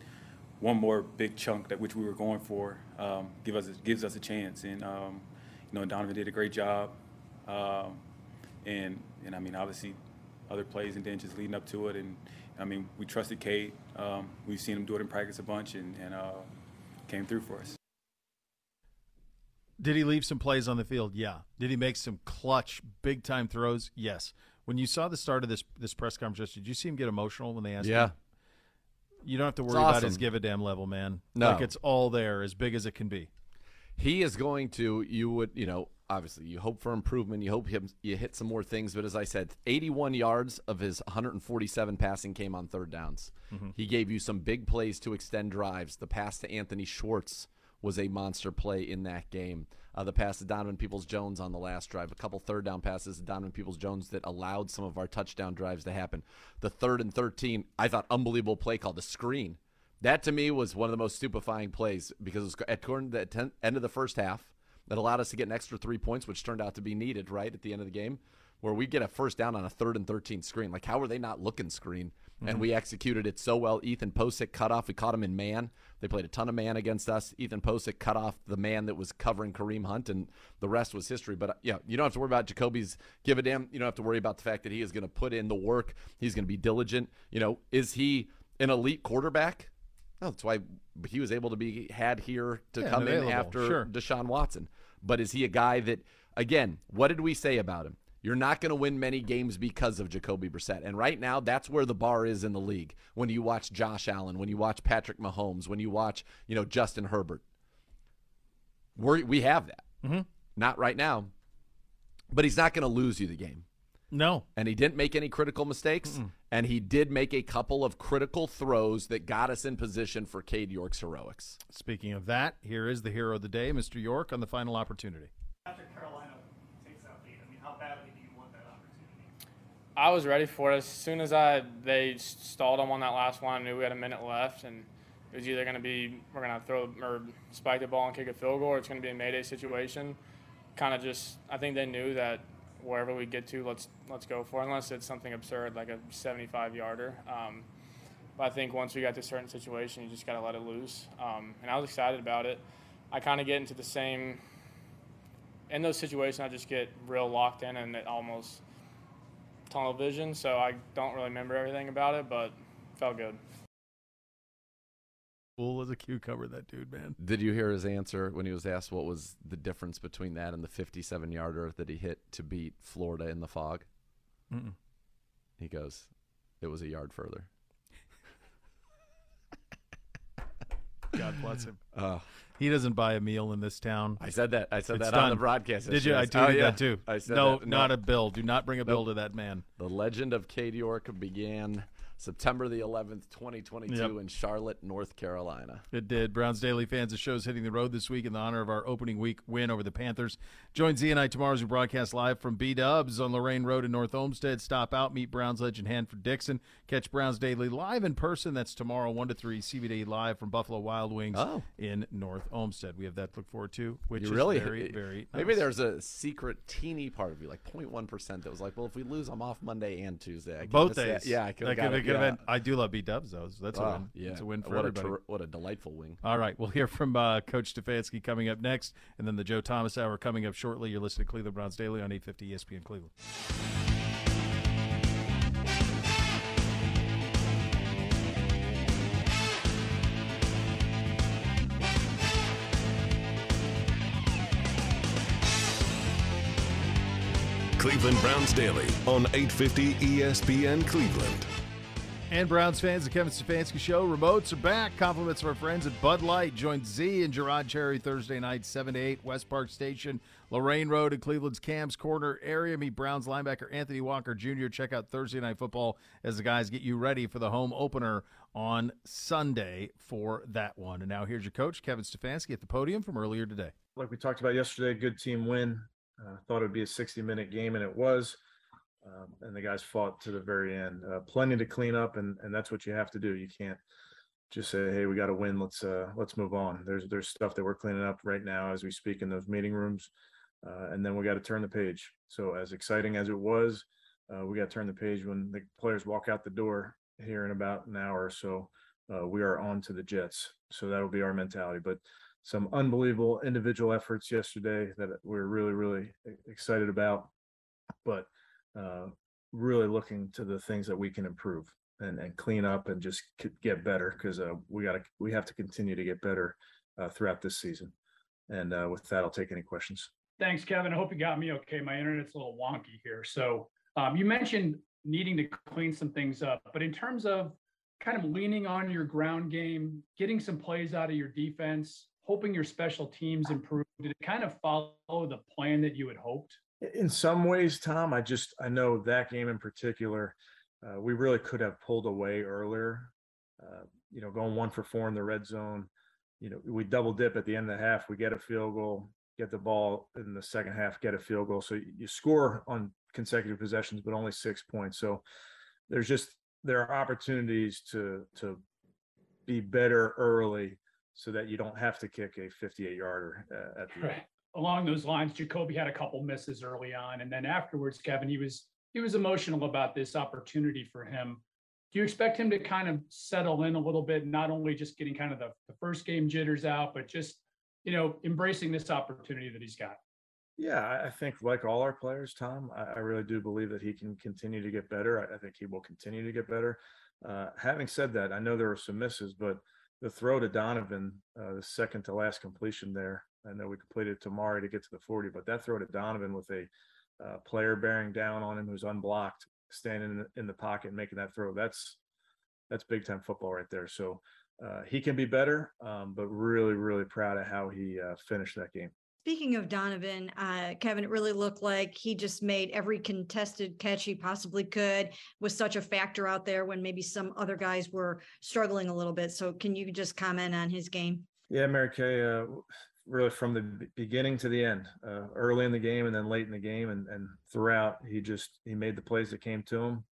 one more big chunk that which we were going for um, give us a, gives us a chance. And um, – You know, Donovan did a great job, um, and and I mean, obviously, other plays and then just leading up to it, and I mean, we trusted Cade. Um, we've seen him do it in practice a bunch, and and uh, came through for us. Did he leave some plays on the field? Yeah. Did he make some clutch, big time throws? Yes. When you saw the start of this this press conference, did you see him get emotional when they asked? Yeah. Him? You don't have to worry awesome. about his give a damn level, man. No, like it's all there, as big as it can be. He is going to, you would, you know, obviously you hope for improvement. You hope him, you hit some more things. But as I said, eighty-one yards of his one hundred forty-seven passing came on third downs. Mm-hmm. He gave you some big plays to extend drives. The pass to Anthony Schwartz was a monster play in that game. Uh, the pass to Donovan Peoples-Jones on the last drive. A couple third down passes to Donovan Peoples-Jones that allowed some of our touchdown drives to happen. The third and thirteen, I thought, unbelievable play call. The screen. That, to me, was one of the most stupefying plays because it was at the end of the first half that allowed us to get an extra three points, which turned out to be needed, right, at the end of the game, where we get a first down on a third and thirteen screen. Like, how are they not looking screen? Mm-hmm. And we executed it so well. Ethan Pocic cut off. We caught him in man. They played a ton of man against us. Ethan Pocic cut off the man that was covering Kareem Hunt, and the rest was history. But, yeah, you don't have to worry about Jacoby's give a damn. You don't have to worry about the fact that he is going to put in the work. He's going to be diligent. You know, is he an elite quarterback? No, that's why he was able to be had here to yeah, come in after sure. Deshaun Watson. But is he a guy that, again, what did we say about him? You're not going to win many games because of Jacoby Brissett. And right now, that's where the bar is in the league. When you watch Josh Allen, when you watch Patrick Mahomes, when you watch, you know, Justin Herbert. We're, we have that. Mm-hmm. Not right now. But he's not going to lose you the game. No. And he didn't make any critical mistakes. Mm-mm. And he did make a couple of critical throws that got us in position for Cade York's heroics. Speaking of that, here is the hero of the day, Mister York, on the final opportunity. After Carolina takes that lead, I mean, how badly do you want that opportunity? I was ready for it. As soon as I they stalled him on that last one, I knew we had a minute left, and it was either going to be we're going to throw or spike the ball and kick a field goal, or it's going to be a mayday situation. Kind of just, I think they knew that. Wherever we get to, let's let's go for it, unless it's something absurd like a seventy-five yarder. Um, But I think once we got to a certain situation, you just got to let it loose. Um, and I was excited about it. I kind of get into the same – in those situations, I just get real locked in and it almost tunnel vision. So I don't really remember everything about it, but it felt good. Cool as a cucumber, that dude, man. Did you hear his answer when he was asked what was the difference between that and the fifty-seven yarder that he hit to beat Florida in the fog? Mm-mm. He goes, it was a yard further. God bless him. Uh, he doesn't buy a meal in this town. I said that. I said it's that done. On the broadcast. Did you? I tweeted oh, yeah. that too. I said no, that. No, not a bill. Do not bring a bill nope. to that man. The legend of Cade York began September the eleventh, twenty twenty-two, yep. in Charlotte, North Carolina. It did. Browns Daily fans, the show's hitting the road this week in honor of our opening week win over the Panthers. Join Z and I tomorrow as we broadcast live from B-Dubs on Lorain Road in North Olmsted. Stop out, meet Browns legend Hanford Dixon. Catch Browns Daily live in person. That's tomorrow, one to three, C B D live from Buffalo Wild Wings oh. in North Olmsted. We have that to look forward to, which you is really, very, very maybe nice. There's a secret teeny part of you, like zero point one percent, that was like, well, if we lose, I'm off Monday and Tuesday. I Both days. That. Yeah, I could have Yeah. I do love B-Dubs, though. So that's oh, a win. Yeah. It's a win for what everybody. A what a delightful win. All right. We'll hear from uh, Coach Stefanski coming up next, and then the Joe Thomas Hour coming up shortly. You're listening to Cleveland Browns Daily on eight fifty E S P N Cleveland. Cleveland Browns Daily on eight fifty E S P N Cleveland. And Browns fans, the Kevin Stefanski Show. Remotes are back. Compliments of our friends at Bud Light. Join Z and Gerard Cherry Thursday night, seven to eight, West Park Station, Lorain Road in Cleveland's Cam's Corner area. Meet Browns linebacker Anthony Walker Junior Check out Thursday Night Football as the guys get you ready for the home opener on Sunday for that one. And now here's your coach, Kevin Stefanski, at the podium from earlier today. Like we talked about yesterday, good team win. I uh, thought it would be a sixty-minute game, and it was. Um, and the guys fought to the very end. Uh, plenty to clean up, and, and that's what you have to do. You can't just say, "Hey, we got to win. Let's uh, let's move on." There's there's stuff that we're cleaning up right now as we speak in those meeting rooms, uh, and then we got to turn the page. So as exciting as it was, uh, we got to turn the page when the players walk out the door here in about an hour or so. Uh, we are on to the Jets, so that'll be our mentality. But some unbelievable individual efforts yesterday that we're really, really excited about, but uh, really looking to the things that we can improve and, and clean up and just get better, because uh, we gotta we have to continue to get better uh, throughout this season. And uh, with that, I'll take any questions. Thanks, Kevin. I hope you got me okay. My internet's a little wonky here. So um, you mentioned needing to clean some things up, but in terms of kind of leaning on your ground game, getting some plays out of your defense, hoping your special teams improved, did it kind of follow the plan that you had hoped? In some ways, Tom, I just, I know that game in particular, uh, we really could have pulled away earlier, uh, you know, going one for four in the red zone. You know, we double dip at the end of the half, we get a field goal, get the ball in the second half, get a field goal. So you score on consecutive possessions, but only six points. So there's just, there are opportunities to, to be better early, so that you don't have to kick a fifty-eight yarder uh, at the right. Along those lines, Jacoby had a couple misses early on, and then afterwards, Kevin, he was he was emotional about this opportunity for him. Do you expect him to kind of settle in a little bit, not only just getting kind of the, the first game jitters out, but just, you know, embracing this opportunity that he's got? Yeah, I think like all our players, Tom, I, I really do believe that he can continue to get better. I, I think he will continue to get better. Uh, having said that, I know there were some misses, but the throw to Donovan, uh, the second to last completion there. I know we completed it to Mari to get to the forty, but that throw to Donovan with a uh, player bearing down on him who's unblocked, standing in the, in the pocket and making that throw, that's that's big-time football right there. So uh, he can be better, um, but really, really proud of how he uh, finished that game. Speaking of Donovan, uh, Kevin, it really looked like he just made every contested catch he possibly could, was such a factor out there when maybe some other guys were struggling a little bit. So can you just comment on his game? Yeah, Mary Kay, uh, really from the beginning to the end, uh, early in the game and then late in the game and, and throughout, he just he made the plays that came to him.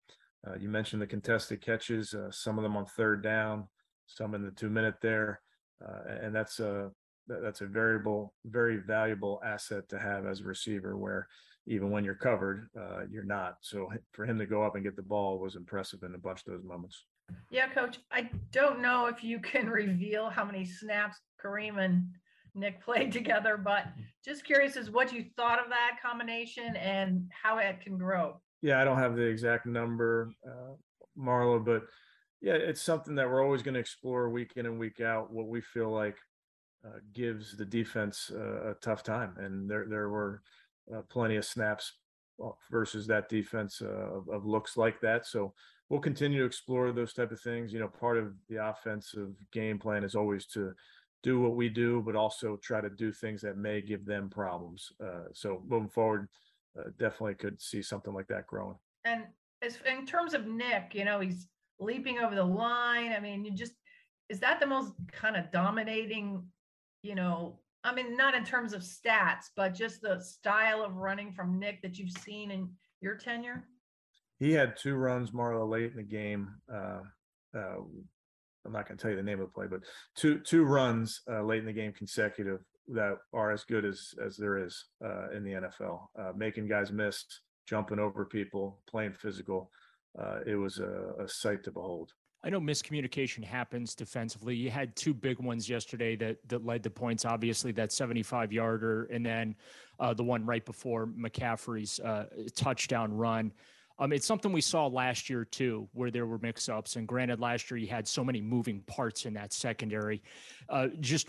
Uh, you mentioned the contested catches, uh, some of them on third down, some in the two-minute there, uh, and that's a uh, that's a variable, very valuable asset to have as a receiver, where even when you're covered, uh, you're not. So for him to go up and get the ball was impressive in a bunch of those moments. Yeah, Coach, I don't know if you can reveal how many snaps Kareem and Nick played together, but just curious as what you thought of that combination and how it can grow. Yeah, I don't have the exact number, uh, Marla, but yeah, it's something that we're always going to explore week in and week out, what we feel like uh, gives the defense uh, a tough time. And there there were uh, plenty of snaps versus that defense uh, of, of looks like that. So we'll continue to explore those type of things. You know, part of the offensive game plan is always to do what we do, but also try to do things that may give them problems. Uh, so moving forward, Uh, definitely could see something like that growing. And as in terms of Nick, you know, he's leaping over the line. I mean, you just, is that the most kind of dominating, you know, I mean, not in terms of stats, but just the style of running from Nick that you've seen in your tenure? He had two runs, Marla, late in the game. Uh, uh, I'm not going to tell you the name of the play, but two two runs uh, late in the game consecutive that are as good as as there is uh in the N F L, uh making guys miss, jumping over people, playing physical. Uh it was a, a sight to behold. I know miscommunication happens defensively. You had two big ones yesterday that that led to points, obviously that seventy-five yarder and then uh the one right before McCaffrey's uh touchdown run. Um, it's something we saw last year too, where there were mix-ups, and granted last year you had so many moving parts in that secondary. Uh, just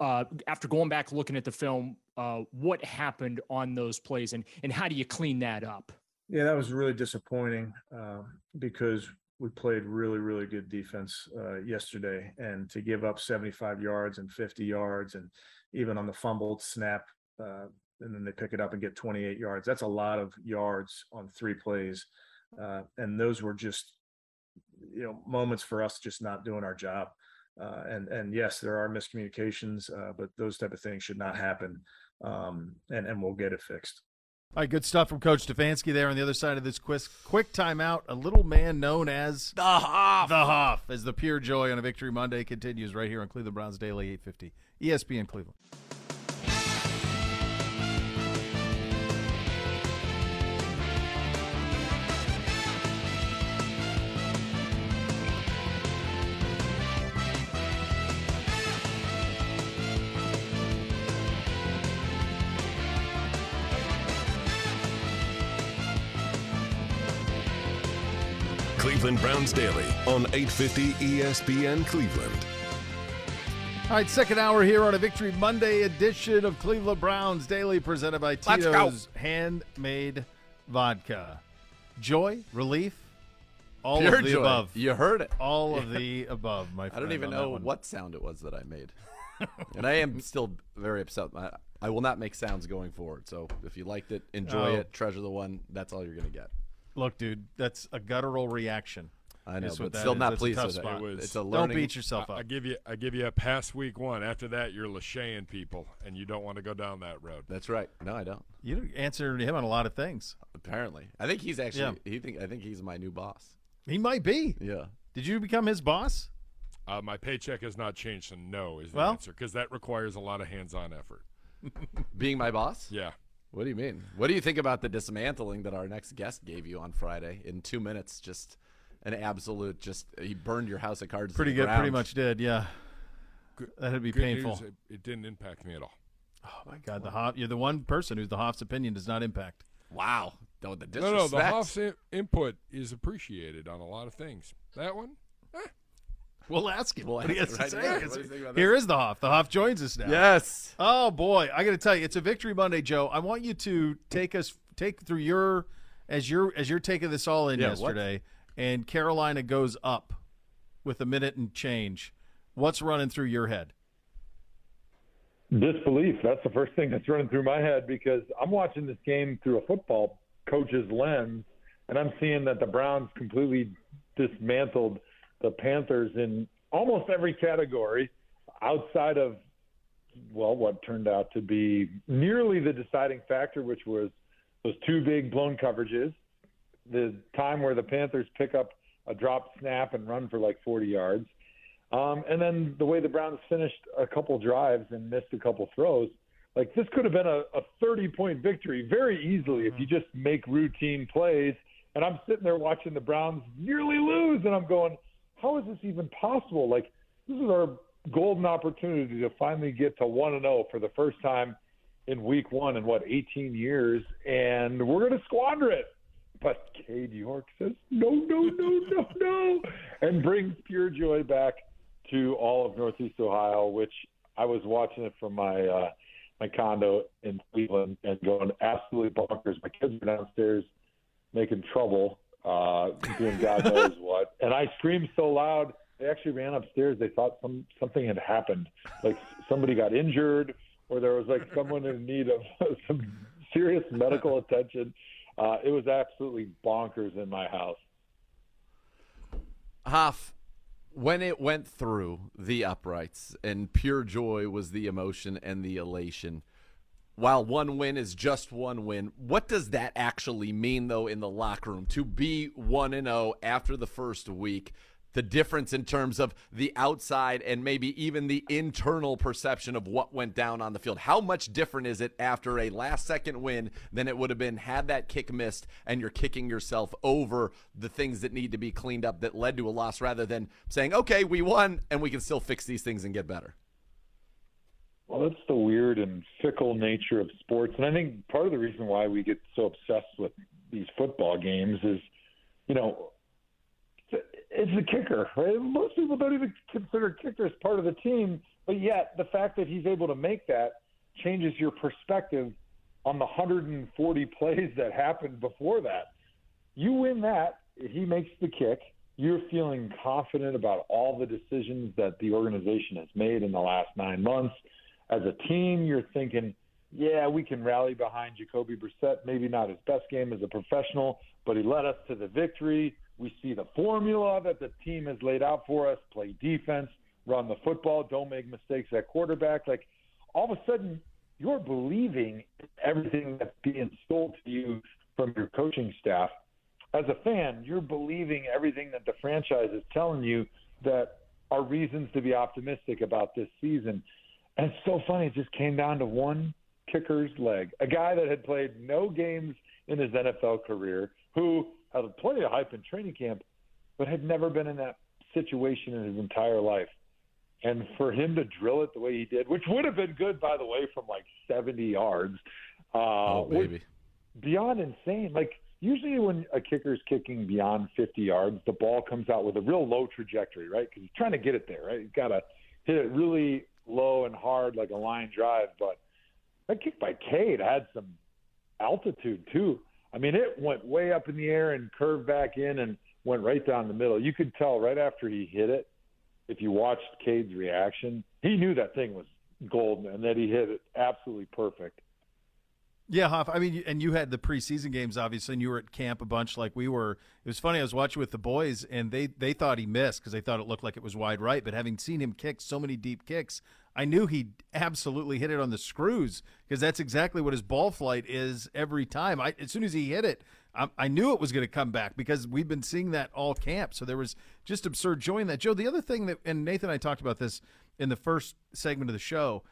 uh, after going back, looking at the film, uh, what happened on those plays, and, and how do you clean that up? Yeah, that was really disappointing uh, because we played really, really good defense uh, yesterday, and to give up seventy-five yards and fifty yards, and even on the fumbled snap, uh, and then they pick it up and get twenty-eight yards. That's a lot of yards on three plays. Uh, and those were just, you know, moments for us just not doing our job. Uh, and, and yes, there are miscommunications, uh, but those type of things should not happen. Um, and, and we'll get it fixed. All right, good stuff from Coach Stefanski there on the other side of this quick, quick timeout. A little man known as The Hoff. The Hoff, as the pure joy on a Victory Monday continues right here on Cleveland Browns Daily eight fifty E S P N Cleveland. Cleveland Browns Daily on eight fifty E S P N Cleveland. All right, second hour here on a Victory Monday edition of Cleveland Browns Daily, presented by Tito's Handmade Vodka. Joy, relief, all Pure of the joy. above. You heard it. All yeah. of the above, my friend. I don't even know what sound it was that I made. And I am still very upset. I will not make sounds going forward. So if you liked it, enjoy oh. it, treasure the one. That's all you're going to get. Look, dude, that's a guttural reaction. I know, but still is. not that's pleased with it. It was, it's a learning. Don't beat yourself I, up. I give you, I give you a pass week one. After that, you're Lacheying people, and you don't want to go down that road. That's right. No, I don't. You answered him on a lot of things. Apparently, I think he's actually. Yeah. He think I think he's my new boss. He might be. Yeah. Did you become his boss? Uh, my paycheck has not changed, and no is the well, answer, because that requires a lot of hands-on effort. Being my boss? Yeah. What do you mean? What do you think about the dismantling that our next guest gave you on Friday? In two minutes, just an absolute, just he burned your house of cards. Pretty good, ground. pretty much did, yeah. Good, That'd be painful. News, it didn't impact me at all. Oh my God, wow. the Hoff, you're the one person who's the Hoff's opinion does not impact. Wow, the, the disrespect. No, no, the Hoff's in- input is appreciated on a lot of things. That one, eh. We'll ask him. We'll ask him right now. Here is the Hoff. The Hoff joins us now. Yes. Oh, boy. I got to tell you, it's a Victory Monday, Joe. I want you to take us take through your – as you're as you're taking this all in yeah, yesterday, what? and Carolina goes up with a minute and change. What's running through your head? Disbelief. That's the first thing that's running through my head, because I'm watching this game through a football coach's lens, and I'm seeing that the Browns completely dismantled – the Panthers in almost every category outside of, well, what turned out to be nearly the deciding factor, which was those two big blown coverages, the time where the Panthers pick up a drop snap and run for like forty yards, um, and then the way the Browns finished a couple drives and missed a couple throws. Like, this could have been a thirty-point victory very easily if you just make routine plays, and I'm sitting there watching the Browns nearly lose, and I'm going – how is this even possible? Like, this is our golden opportunity to finally get to one and oh for the first time in week one in, what, eighteen years, and we're going to squander it. But Cade York says, no, no, no, no, no, and brings pure joy back to all of Northeast Ohio, which I was watching it from my uh, my condo in Cleveland and going absolutely bonkers. My kids were downstairs making trouble, uh, doing God knows what. And I screamed so loud, they actually ran upstairs. They thought some something had happened, like somebody got injured or there was like someone in need of some serious medical attention. Uh, it was absolutely bonkers in my house. Hoff, when it went through the uprights and pure joy was the emotion and the elation, while one win is just one win, what does that actually mean, though, in the locker room? To be one and oh after the first week, the difference in terms of the outside and maybe even the internal perception of what went down on the field. How much different is it after a last-second win than it would have been had that kick missed and you're kicking yourself over the things that need to be cleaned up that led to a loss, rather than saying, okay, we won and we can still fix these things and get better? Well, that's the weird and fickle nature of sports. And I think part of the reason why we get so obsessed with these football games is, you know, it's the kicker, right? Most people don't even consider kickers part of the team, but yet the fact that he's able to make that changes your perspective on the one hundred forty plays that happened before that. You win that, he makes the kick, you're feeling confident about all the decisions that the organization has made in the last nine months. As a team, you're thinking, yeah, we can rally behind Jacoby Brissett, maybe not his best game as a professional, but he led us to the victory. We see the formula that the team has laid out for us: play defense, run the football, don't make mistakes at quarterback. Like, all of a sudden, you're believing everything that's being sold to you from your coaching staff. As a fan, you're believing everything that the franchise is telling you that are reasons to be optimistic about this season. And it's so funny. It just came down to one kicker's leg, a guy that had played no games in his N F L career, who had plenty of hype in training camp, but had never been in that situation in his entire life. And for him to drill it the way he did, which would have been good, by the way, from like seventy yards, uh, oh, baby. Beyond insane. Like, usually when a kicker's kicking beyond fifty yards, the ball comes out with a real low trajectory, right? Because he's trying to get it there, right? He's got to hit it really low and hard like a line drive. But that kick by Cade had some altitude, too. I mean, it went way up in the air and curved back in and went right down the middle. You could tell right after he hit it, if you watched Cade's reaction, he knew that thing was golden and that he hit it absolutely perfect. Yeah, Hoff, I mean, and you had the preseason games, obviously, and you were at camp a bunch like we were. It was funny, I was watching with the boys, and they, they thought he missed because they thought it looked like it was wide right. But having seen him kick so many deep kicks, I knew he absolutely hit it on the screws, because that's exactly what his ball flight is every time. I, as soon as he hit it, I, I knew it was going to come back, because we've been seeing that all camp. So there was just absurd joy in that. Joe, the other thing that, and Nathan and I talked about this in the first segment of the show,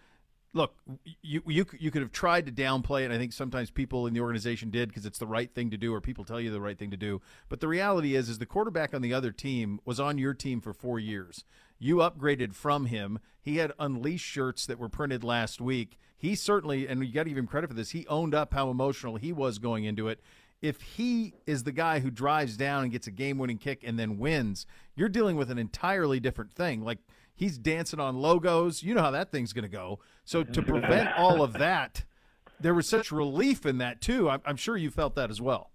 look, you, you you could have tried to downplay it, and I think sometimes people in the organization did because it's the right thing to do, or people tell you the right thing to do. But the reality is, is the quarterback on the other team was on your team for four years. You upgraded from him. He had Unleashed shirts that were printed last week. He certainly, and you got to give him credit for this, he owned up how emotional he was going into it. If he is the guy who drives down and gets a game-winning kick and then wins, you're dealing with an entirely different thing. Like, he's dancing on logos. You know how that thing's going to go. So to prevent all of that, there was such relief in that, too. I'm, I'm sure you felt that as well.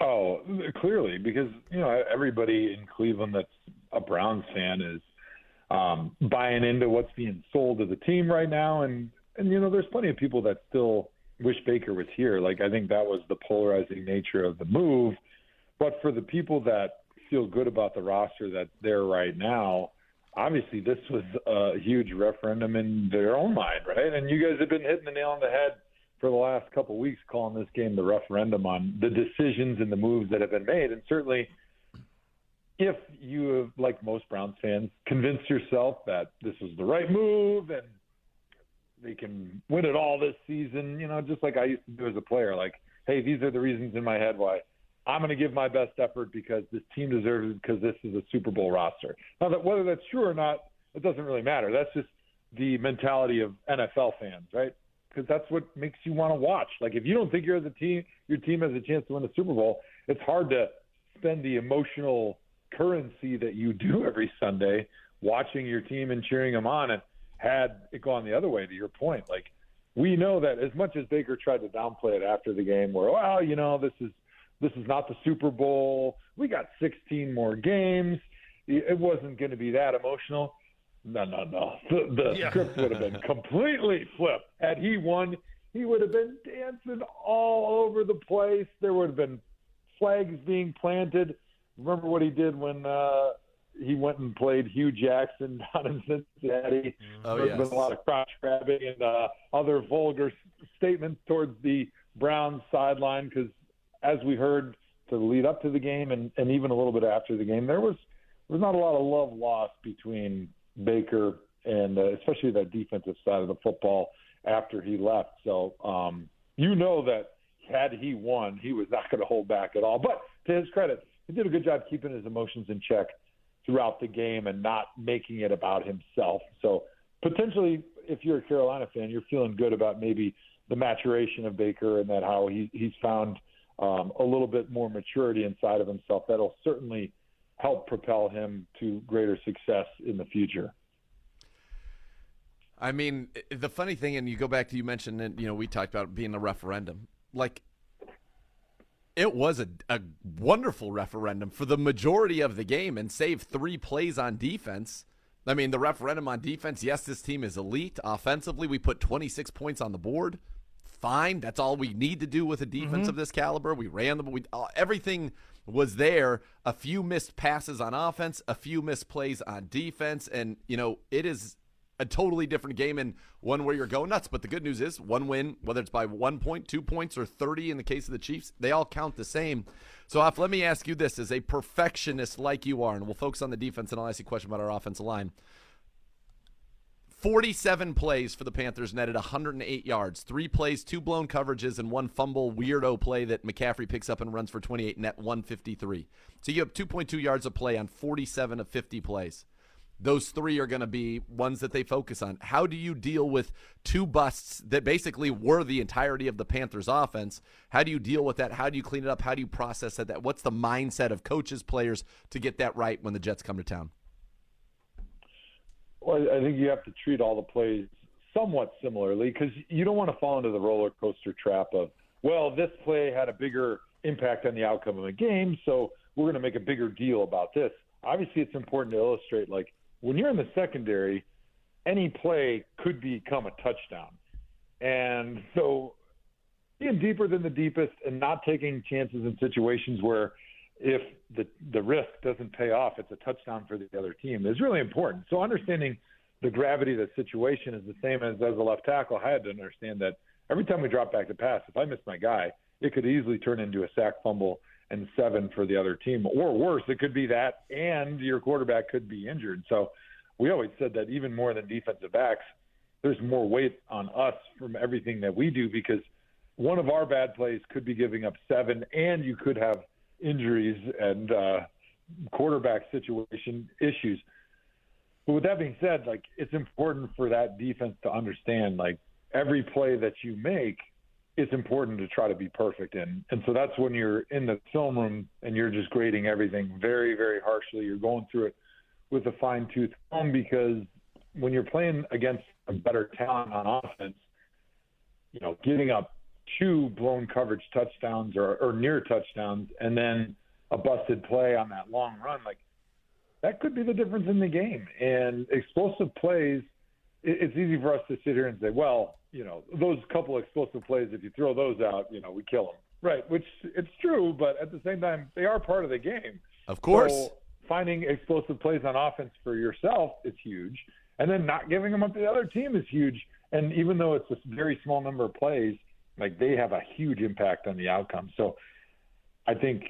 Oh, clearly, because, you know, everybody in Cleveland that's a Browns fan is um, buying into what's being sold to the team right now. And, and, you know, there's plenty of people that still wish Baker was here. Like, I think that was the polarizing nature of the move. But for the people that feel good about the roster that's there right now, obviously, this was a huge referendum in their own mind, right? And you guys have been hitting the nail on the head for the last couple of weeks, calling this game the referendum on the decisions and the moves that have been made. And certainly, if you have, like most Browns fans, convinced yourself that this was the right move and they can win it all this season, you know, just like I used to do as a player, like, hey, these are the reasons in my head why I'm going to give my best effort because this team deserves it because this is a Super Bowl roster. Now, that whether that's true or not, it doesn't really matter. That's just the mentality of N F L fans, right? Because that's what makes you want to watch. Like, if you don't think you're the team, your team has a chance to win the Super Bowl, it's hard to spend the emotional currency that you do every Sunday watching your team and cheering them on. And had it gone the other way, to your point, like, we know that as much as Baker tried to downplay it after the game, where, well, you know, this is this is not the Super Bowl. We got sixteen more games. It wasn't going to be that emotional. No, no, no. The, the yeah. script would have been completely flipped. Had he won, he would have been dancing all over the place. There would have been flags being planted. Remember what he did when uh, he went and played Hugh Jackson down in Cincinnati? Oh, There's yes. been a lot of crotch grabbing and uh, other vulgar statements towards the Browns sideline because, as we heard, to lead up to the game and, and even a little bit after the game, there was, there was not a lot of love lost between Baker and uh, especially that defensive side of the football after he left. So um, you know that had he won, he was not going to hold back at all. But to his credit, he did a good job keeping his emotions in check throughout the game and not making it about himself. So potentially, if you're a Carolina fan, you're feeling good about maybe the maturation of Baker and that how he, he's found um, a little bit more maturity inside of himself. That'll certainly help propel him to greater success in the future. I mean, the funny thing, and you go back to, you mentioned, and, you know, we talked about it being a referendum. Like, it was a, a wonderful referendum for the majority of the game, and save three plays on defense. I mean, the referendum on defense, yes, this team is elite. Offensively, we put twenty-six points on the board. Fine. That's all we need to do with a defense mm-hmm. of this caliber. We ran the we, uh, everything was there. A few missed passes on offense, a few missed plays on defense, and, you know, it is a totally different game and one where you're going nuts. But the good news is one win, whether it's by one point, two points, or thirty in the case of the Chiefs, they all count the same. So, Hoff, let me ask you this. As a perfectionist like you are, and we'll focus on the defense, and I'll ask you a question about our offensive line. forty-seven plays for the Panthers netted one hundred eight yards, three plays, two blown coverages, and one fumble weirdo play that McCaffrey picks up and runs for twenty-eight, net one fifty-three. So you have two point two yards a play on forty-seven of fifty plays. Those three are going to be ones that they focus on. How do you deal with two busts that basically were the entirety of the Panthers offense? How do you deal with that? How do you clean it up? How do you process that? What's the mindset of coaches, players, to get that right when the Jets come to town? Well, I think you have to treat all the plays somewhat similarly because you don't want to fall into the roller coaster trap of, well, this play had a bigger impact on the outcome of the game, so we're going to make a bigger deal about this. Obviously, it's important to illustrate, like, when you're in the secondary, any play could become a touchdown. And so being deeper than the deepest and not taking chances in situations where if the the risk doesn't pay off, it's a touchdown for the other team, is really important. So understanding the gravity of the situation is the same as as a left tackle. I had to understand that every time we drop back to pass, if I miss my guy, it could easily turn into a sack, fumble, and seven for the other team. Or worse, it could be that, and your quarterback could be injured. So we always said that even more than defensive backs, there's more weight on us from everything that we do because one of our bad plays could be giving up seven, and you could have injuries and uh, quarterback situation issues. But with that being said, like, it's important for that defense to understand, like, every play that you make, it's important to try to be perfect in. And so that's when you're in the film room and you're just grading everything very, very harshly. You're going through it with a fine tooth comb because when you're playing against a better talent on offense, you know, giving up two blown coverage touchdowns or, or near touchdowns and then a busted play on that long run, like, that could be the difference in the game. And explosive plays, it, it's easy for us to sit here and say, well, you know, those couple explosive plays, if you throw those out, you know, we kill them. Right, which it's true, but at the same time, they are part of the game. Of course. So finding explosive plays on offense for yourself is huge, and then not giving them up to the other team is huge. And even though it's a very small number of plays, like, they have a huge impact on the outcome. So I think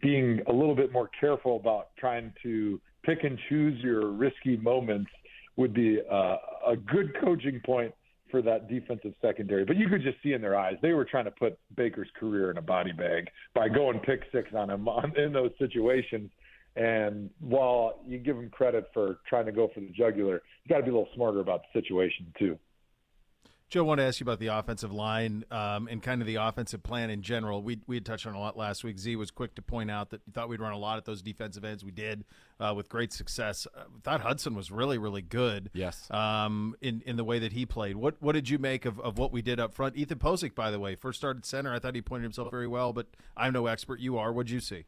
being a little bit more careful about trying to pick and choose your risky moments would be uh, a good coaching point for that defensive secondary. But you could just see in their eyes, they were trying to put Baker's career in a body bag by going pick six on him on, in those situations. And while you give him credit for trying to go for the jugular, you got to be a little smarter about the situation too. Joe, I want to ask you about the offensive line um, and kind of the offensive plan in general. We we had touched on a lot last week. Z was quick to point out that you thought we'd run a lot at those defensive ends. We did uh, with great success. I thought Hudson was really, really good. Yes. Um, in, in the way that he played. What what did you make of, of what we did up front? Ethan Pocic, by the way, first started center. I thought he pointed himself very well, but I'm no expert. You are. What did you see?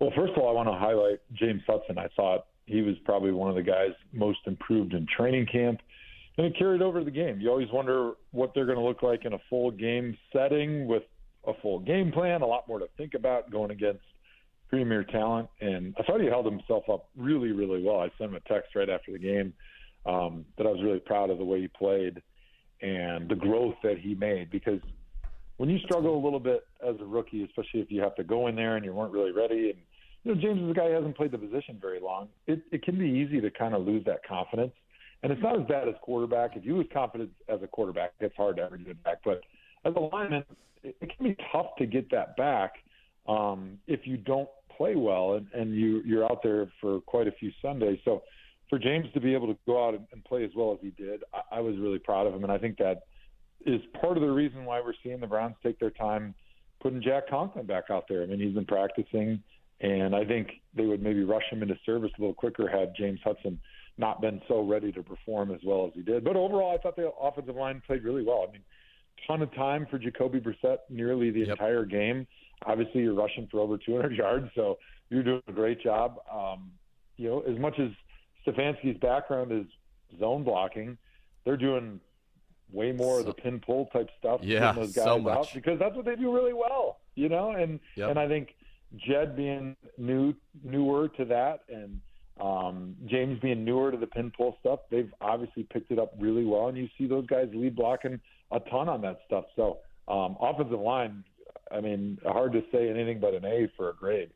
Well, first of all, I want to highlight James Hudson. I thought he was probably one of the guys most improved in training camp. And it carried over to the game. You always wonder what they're going to look like in a full game setting with a full game plan, a lot more to think about going against premier talent. And I thought he held himself up really, really well. I sent him a text right after the game um, that I was really proud of the way he played and the growth that he made. Because when you struggle a little bit as a rookie, especially if you have to go in there and you weren't really ready, and you know James is a guy who hasn't played the position very long, it, it can be easy to kind of lose that confidence. And it's not as bad as quarterback. If you lose confidence as a quarterback, it's hard to ever get it back. But as a lineman, it can be tough to get that back um, if you don't play well and, and you, you're out there for quite a few Sundays. So for James to be able to go out and, and play as well as he did, I, I was really proud of him. And I think that is part of the reason why we're seeing the Browns take their time putting Jack Conklin back out there. I mean, he's been practicing, and I think they would maybe rush him into service a little quicker had James Hudson not been so ready to perform as well as he did. But overall, I thought the offensive line played really well. I mean, ton of time for Jacoby Brissett nearly the yep. entire game. Obviously, you're rushing for over two hundred yards, so you're doing a great job. Um, you know, as much as Stefanski's background is zone blocking, they're doing way more so, of the pin pull type stuff. Yeah, those guys so much. Out because that's what they do really well, you know. And yep. and I think Jed being new newer to that and Um, James being newer to the pin pull stuff, they've obviously picked it up really well, and you see those guys lead blocking a ton on that stuff. So um, offensive line, I mean, hard to say anything but an A for a grade.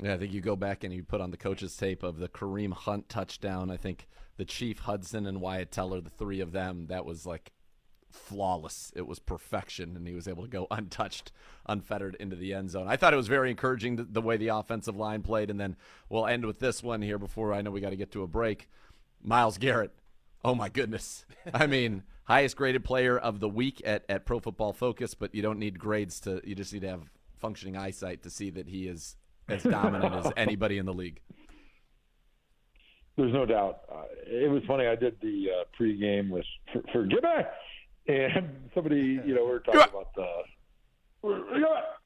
Yeah, I think you go back and you put on the coach's tape of the Kareem Hunt touchdown. I think the Chief, Hudson, and Wyatt Teller, the three of them, that was like flawless. It was perfection, and he was able to go untouched, unfettered into the end zone. I thought it was very encouraging the, the way the offensive line played, and then we'll end with this one here before I know we got to get to a break. Miles Garrett, oh my goodness. I mean, highest graded player of the week at, at Pro Football Focus, but you don't need grades to, you just need to have functioning eyesight to see that he is as dominant as anybody in the league. There's no doubt. Uh, it was funny. I did the uh, pregame with, for, for get back. And somebody, you know, we were talking about the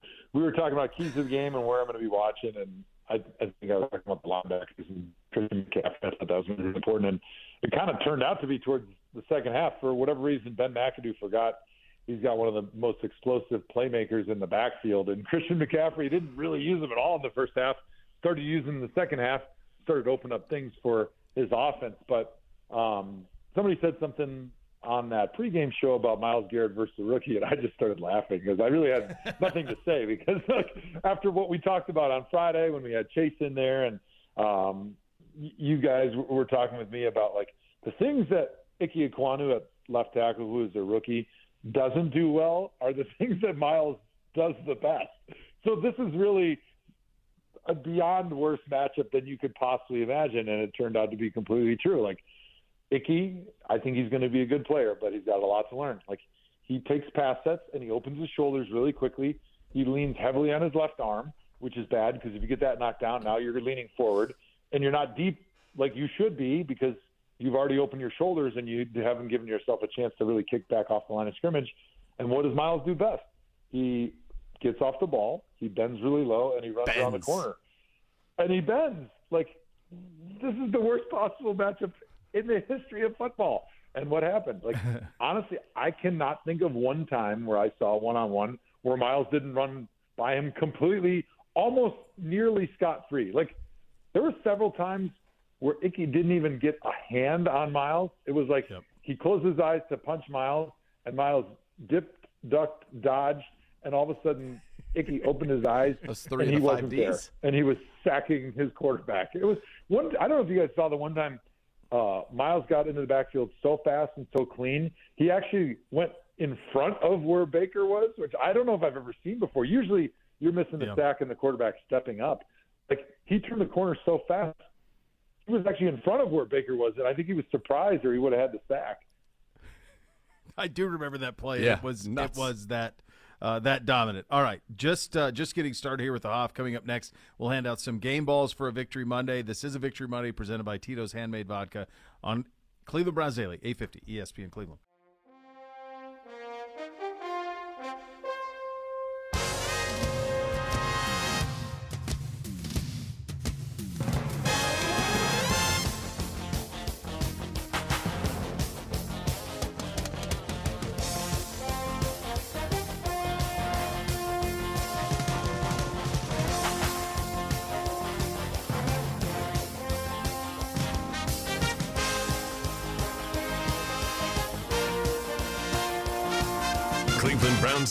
– we were talking about keys to the game and where I'm going to be watching, and I, I think I was talking about the linebackers and Christian McCaffrey. I thought that was really important, and it kind of turned out to be towards the second half. For whatever reason, Ben McAdoo forgot he's got one of the most explosive playmakers in the backfield, and Christian McCaffrey didn't really use him at all in the first half, started using him in the second half, started to open up things for his offense. But um, somebody said something – on that pregame show about Myles Garrett versus the rookie, and I just started laughing because I really had nothing to say because like, after what we talked about on Friday when we had Chase in there and um, you guys were talking with me about like the things that Icky Ekwonu at left tackle, who is a rookie, doesn't do well are the things that Myles does the best. So this is really a beyond worse matchup than you could possibly imagine, and it turned out to be completely true. Like, Icky, I think he's going to be a good player, but he's got a lot to learn. Like, he takes pass sets and he opens his shoulders really quickly. He leans heavily on his left arm, which is bad because if you get that knocked down, now you're leaning forward and you're not deep like you should be because you've already opened your shoulders and you haven't given yourself a chance to really kick back off the line of scrimmage. And what does Myles do best? He gets off the ball, he bends really low, and he runs bends. around the corner. And he bends. Like, this is the worst possible matchup in the history of football. And what happened? Like, honestly, I cannot think of one time where I saw one-on-one where Myles didn't run by him completely, almost nearly scot-free. Like, there were several times where Icky didn't even get a hand on Myles. It was like yep. he closed his eyes to punch Myles, and Myles dipped, ducked, dodged, and all of a sudden Icky opened his eyes three and he wasn't Ds. there. And he was sacking his quarterback. It was one. I don't know if you guys saw the one time Uh, Miles got into the backfield so fast and so clean. He actually went in front of where Baker was, which I don't know if I've ever seen before. Usually you're missing the yeah. sack and the quarterback stepping up. Like, he turned the corner so fast. He was actually in front of where Baker was, and I think he was surprised or he would have had the sack. I do remember that play. Yeah, it was nuts. It was that uh, that dominant. All right, just uh, just getting started here with the Hoff. Coming up next, we'll hand out some game balls for a Victory Monday. This is a Victory Monday presented by Tito's Handmade Vodka on Cleveland Browns Daily, eight fifty E S P N Cleveland.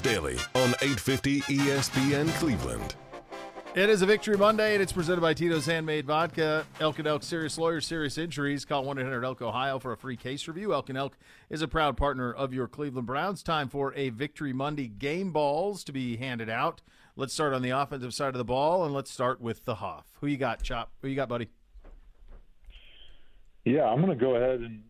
Daily on eight fifty E S P N Cleveland. It is a Victory Monday, and it's presented by Tito's Handmade Vodka. Elk and Elk Serious Lawyers, Serious Injuries. Call one eight hundred elk ohio for a free case review. Elk and Elk is a proud partner of your Cleveland Browns. Time for a Victory Monday game balls to be handed out. Let's start on the offensive side of the ball, and let's start with the Hoff. Who you got, Chop? Who you got, buddy? Yeah, I'm going to go ahead and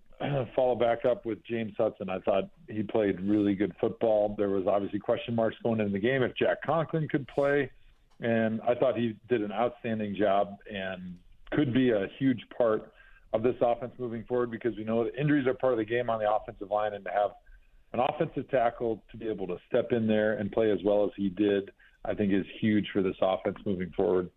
follow back up with James Hudson. I thought he played really good football. There was obviously question marks going into the game if Jack Conklin could play, and I thought he did an outstanding job and could be a huge part of this offense moving forward, because we know that injuries are part of the game on the offensive line, and to have an offensive tackle to be able to step in there and play as well as he did, I think is huge for this offense moving forward.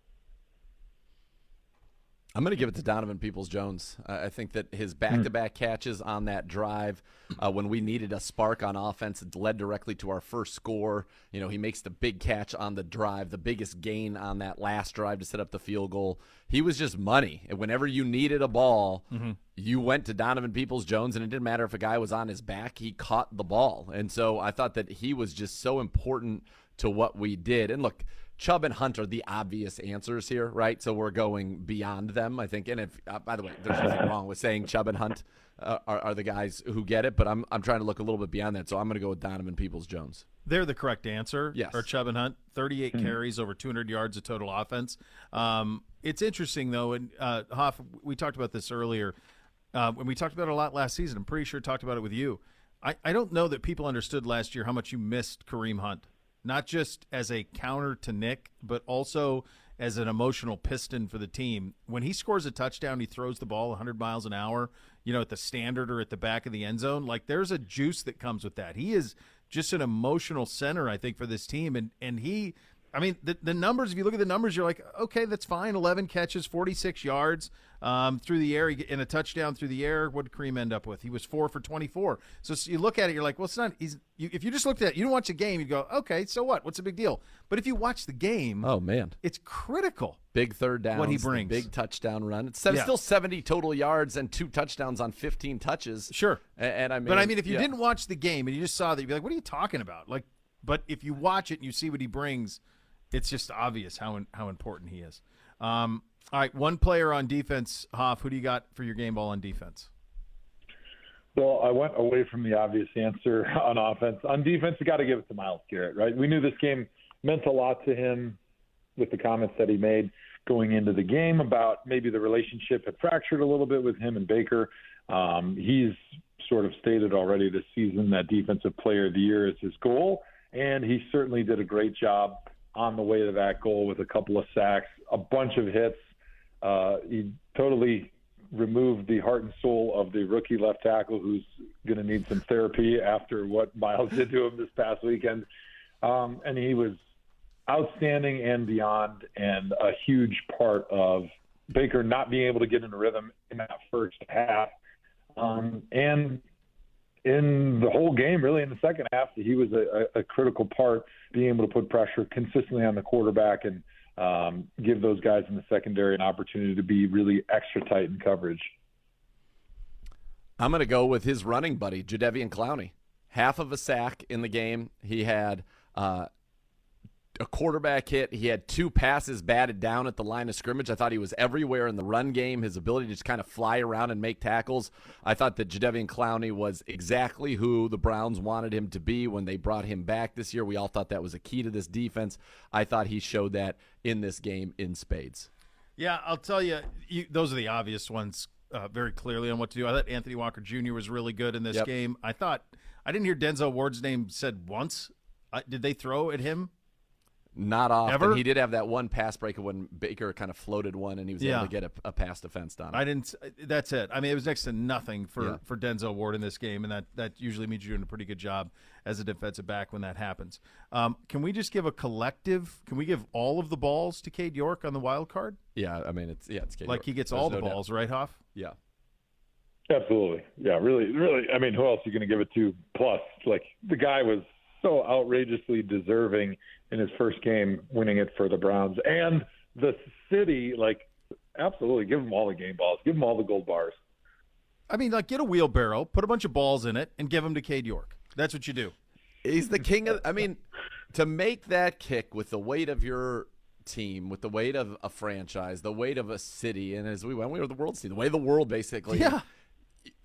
I'm going to give it to Donovan Peoples-Jones. Uh, I think that his back-to-back catches on that drive, uh, when we needed a spark on offense, it led directly to our first score. You know, he makes the big catch on the drive, the biggest gain on that last drive to set up the field goal. He was just money. And whenever you needed a ball, mm-hmm. you went to Donovan Peoples-Jones, and it didn't matter if a guy was on his back, he caught the ball. And so I thought that he was just so important to what we did. And look, Chubb and Hunt are the obvious answers here, right? So we're going beyond them, I think. And if, uh, by the way, there's nothing wrong with saying Chubb and Hunt uh, are, are the guys who get it, but I'm I'm trying to look a little bit beyond that. So I'm going to go with Donovan Peoples-Jones. They're the correct answer. Yes. Or Chubb and Hunt, thirty-eight mm-hmm. carries, over two hundred yards of total offense. Um, it's interesting, though, and uh, Hoff, we talked about this earlier. Uh, when we talked about it a lot last season, I'm pretty sure talked about it with you. I, I don't know that people understood last year how much you missed Kareem Hunt. Not just as a counter to Nick, but also as an emotional piston for the team. When he scores a touchdown, he throws the ball one hundred miles an hour, you know, at the standard or at the back of the end zone. Like, there's a juice that comes with that. He is just an emotional center, I think, for this team. And and he, I mean, the, the numbers, if you look at the numbers, you're like, okay, that's fine. eleven catches, forty-six yards um, through the air, and a touchdown through the air. What did Kareem end up with? He was four for twenty-four. So you look at it, you're like, well, it's not he's, you, if you just looked at it, you don't watch the game, you'd go, okay, so what? What's the big deal? But if you watch the game, oh, man, it's critical. Big third down, what he brings. Big touchdown run. It's yeah. still seventy total yards and two touchdowns on fifteen touches. Sure. And, and I mean, But, I mean, if you yeah. didn't watch the game and you just saw that, you'd be like, what are you talking about? Like, But if you watch it and you see what he brings, it's just obvious how in, how important he is. Um, all right, one player on defense, Hoff. Who do you got for your game ball on defense? Well, I went away from the obvious answer on offense. On defense, we got to give it to Miles Garrett, right? We knew this game meant a lot to him with the comments that he made going into the game about maybe the relationship had fractured a little bit with him and Baker. Um, he's sort of stated already this season that Defensive Player of the Year is his goal, and he certainly did a great job on the way to that goal with a couple of sacks, a bunch of hits. Uh, he totally removed the heart and soul of the rookie left tackle who's going to need some therapy after what Miles did to him this past weekend. Um, and he was outstanding and beyond, and a huge part of Baker not being able to get into rhythm in that first half. Um, and in the whole game, really in the second half, he was a, a critical part, being able to put pressure consistently on the quarterback and um, give those guys in the secondary an opportunity to be really extra tight in coverage. I'm going to go with his running buddy, Jadeveon Clowney. Half of a sack in the game. He had uh, a quarterback hit. He had two passes batted down at the line of scrimmage. I thought he was everywhere in the run game. His ability to just kind of fly around and make tackles. I thought that Jadeveon Clowney was exactly who the Browns wanted him to be when they brought him back this year. We all thought that was a key to this defense. I thought he showed that in this game in spades. Yeah, I'll tell you, you those are the obvious ones uh, very clearly on what to do. I thought Anthony Walker Junior was really good in this yep. game. I thought I didn't hear Denzel Ward's name said once. Uh, did they throw at him? Not often. Ever? He did have that one pass break when Baker kind of floated one, and he was yeah. able to get a, a pass defense on it. I didn't. That's it. I mean, it was next to nothing for, yeah. for Denzel Ward in this game, and that, that usually means you're doing a pretty good job as a defensive back when that happens. Um, can we just give a collective? Can we give all of the balls to Cade York on the wild card? Yeah, I mean, it's yeah, it's Cade like York. He gets There's all the no balls, doubt. Right, Hoff? Yeah, absolutely. Yeah, really, really. I mean, who else are you going to give it to? Plus, like the guy was so outrageously deserving in his first game, winning it for the Browns and the city. Like, absolutely, give him all the game balls, give him all the gold bars. I mean, like, get a wheelbarrow, put a bunch of balls in it, and give them to Cade York. That's what you do. He's the king of. I mean, to make that kick with the weight of your team, with the weight of a franchise, the weight of a city, and as we went, we were the world city, the way the world basically. Yeah.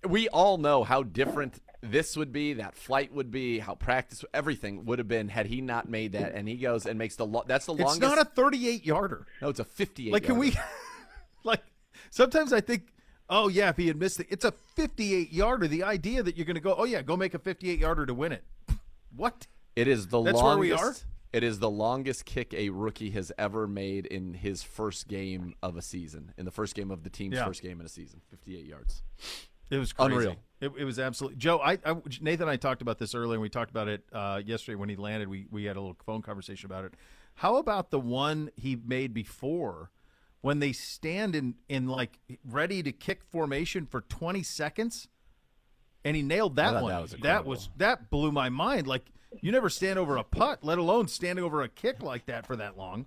We all know how different this would be, that flight would be, how practice, everything would have been had he not made that. And he goes and makes the lo- that's the longest. It's not a thirty-eight yarder. No, it's a fifty-eight. Like, can yarder. we? Like, sometimes I think, oh yeah, if he had missed it, it's a fifty-eight yarder. The idea that you're going to go, oh yeah, go make a fifty-eight yarder to win it. What? It is the that's longest. That's where we are. It is the longest kick a rookie has ever made in his first game of a season, in the first game of the team's yeah. first game in a season, fifty-eight yards. It was crazy. Unreal. It, it was absolutely. Joe, I, I, Nathan and I talked about this earlier, and we talked about it uh, yesterday when he landed. We, we had a little phone conversation about it. How about the one he made before when they stand in, in like, ready to kick formation for twenty seconds, and he nailed that one? That was, that was that blew my mind. Like, you never stand over a putt, let alone standing over a kick like that for that long.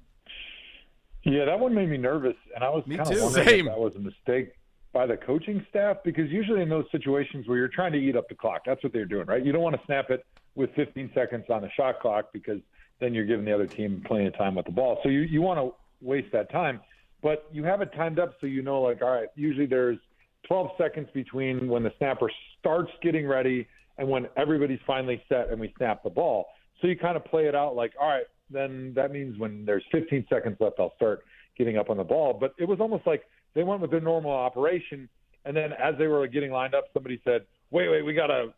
Yeah, that one made me nervous, and I was kind of wondering Same. if that was a mistake by the coaching staff, because usually in those situations where you're trying to eat up the clock, that's what they're doing, right? You don't want to snap it with fifteen seconds on the shot clock, because then you're giving the other team plenty of time with the ball. So you, you want to waste that time, but you have it timed up. So, you know, like, all right, usually there's twelve seconds between when the snapper starts getting ready and when everybody's finally set and we snap the ball. So you kind of play it out like, all right, then that means when there's fifteen seconds left, I'll start getting up on the ball. But it was almost like they went with their normal operation, and then as they were getting lined up, somebody said, wait, wait, we got to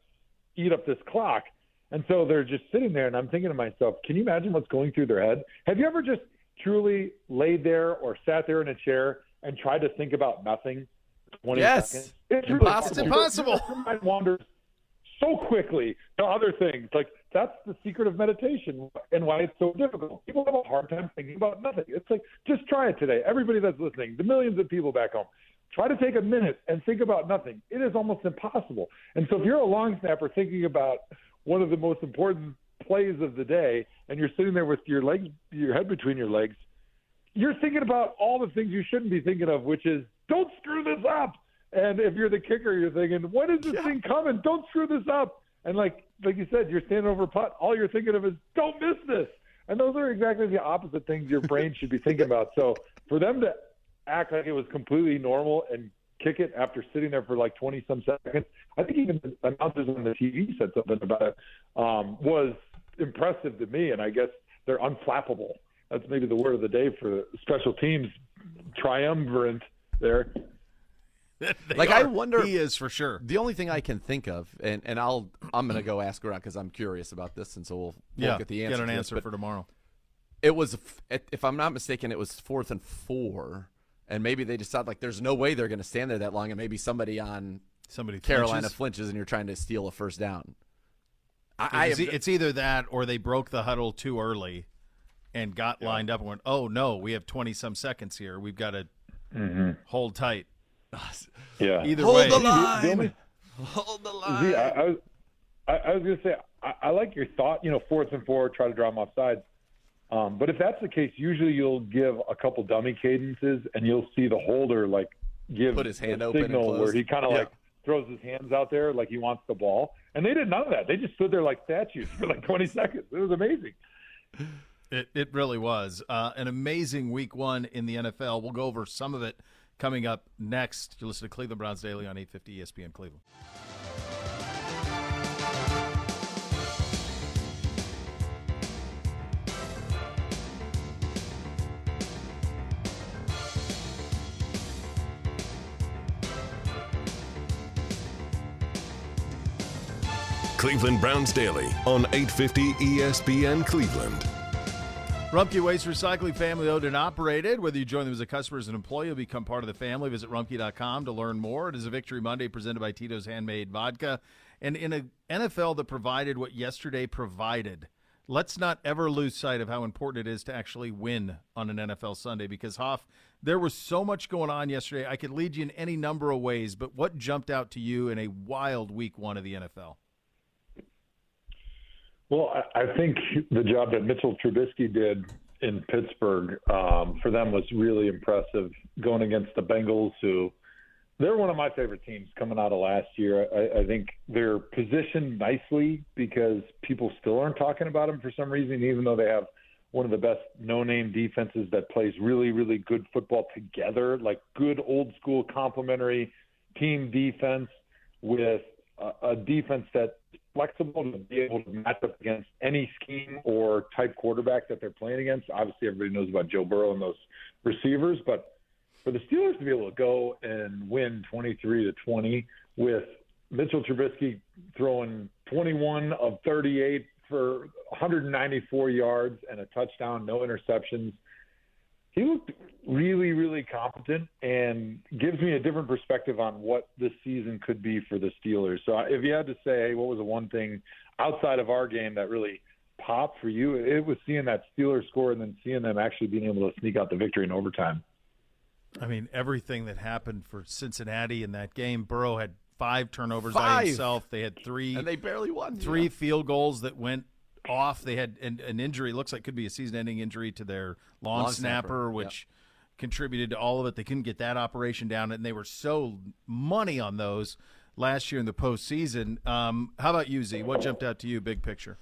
eat up this clock. And so they're just sitting there, and I'm thinking to myself, can you imagine what's going through their head? Have you ever just truly laid there or sat there in a chair and tried to think about nothing? twenty yes. seconds? It's impossible. Really it's impossible. Your mind wanders so quickly to other things. Like, that's the secret of meditation and why it's so difficult. People have a hard time thinking about nothing. It's like, just try it today. Everybody that's listening, the millions of people back home, try to take a minute and think about nothing. It is almost impossible. And so if you're a long snapper thinking about one of the most important plays of the day, and you're sitting there with your legs, your head between your legs, you're thinking about all the things you shouldn't be thinking of, which is, don't screw this up. And if you're the kicker, you're thinking, when is this yeah. thing coming? Don't screw this up. And like like you said, you're standing over putt. All you're thinking of is, don't miss this. And those are exactly the opposite things your brain should be thinking about. So for them to act like it was completely normal and kick it after sitting there for like twenty-some seconds, I think even the announcers on the T V said something about it, um, was impressive to me. And I guess they're unflappable. That's maybe the word of the day for special teams triumvirate there. Like, are. I wonder, he is for sure. The only thing I can think of, and, and I'll I'm gonna go ask around because I'm curious about this, and so we'll, we'll yeah, get the answer. Get an answer this, for tomorrow. It was, if I'm not mistaken, it was fourth and four, and maybe they decided like there's no way they're gonna stand there that long, and maybe somebody on somebody Carolina flinches, flinches and you're trying to steal a first down. I, it's, I have, it's either that or they broke the huddle too early, and got yeah. lined up and went, oh no, we have twenty some seconds here, we've got to mm-hmm. hold tight. Yeah. Either Hold way. The line. The only, Hold the line. Yeah, I, I was, I, I was gonna say, I, I like your thought. You know, fourth and four, try to draw them offsides. Um, but if that's the case, usually you'll give a couple dummy cadences, and you'll see the holder like give put his hand a open signal and where he kind of yeah. like throws his hands out there like he wants the ball. And they did none of that. They just stood there like statues for like twenty seconds. It was amazing. It, it really was uh, an amazing week one in the N F L. We'll go over some of it coming up next. You're listening to Cleveland Browns Daily on eight fifty E S P N Cleveland. Cleveland Browns Daily on eight fifty E S P N Cleveland. Rumpke Waste Recycling, family owned and operated. Whether you join them as a customer or as an employee, you'll become part of the family. Visit Rumpke dot com to learn more. It is a Victory Monday presented by Tito's Handmade Vodka. And in an N F L that provided what yesterday provided, let's not ever lose sight of how important it is to actually win on an N F L Sunday, because, Hoff, there was so much going on yesterday. I could lead you in any number of ways, but what jumped out to you in a wild week one of the N F L? Well, I think the job that Mitchell Trubisky did in Pittsburgh um, for them was really impressive, going against the Bengals, who they're one of my favorite teams coming out of last year. I, I think they're positioned nicely because people still aren't talking about them for some reason, even though they have one of the best no-name defenses that plays really, really good football together, like good old-school complementary team defense with a, a defense that flexible to be able to match up against any scheme or type quarterback that they're playing against. Obviously, everybody knows about Joe Burrow and those receivers, but for the Steelers to be able to go and win twenty-three to twenty with Mitchell Trubisky throwing twenty-one of thirty-eight for one hundred ninety-four yards and a touchdown, no interceptions, he looked really, really competent and gives me a different perspective on what this season could be for the Steelers. So if you had to say, what was the one thing outside of our game that really popped for you, it was seeing that Steelers score and then seeing them actually being able to sneak out the victory in overtime. I mean, everything that happened for Cincinnati in that game, Burrow had five turnovers five. by himself. They had three. And they barely won. Three yeah. field goals that went off. They had an, an injury, looks like could be a season-ending injury to their long, long snapper, snapper, which yep. contributed to all of it. They couldn't get that operation down, and they were so money on those last year in the postseason. Um, how about you, Z? What jumped out to you, big picture?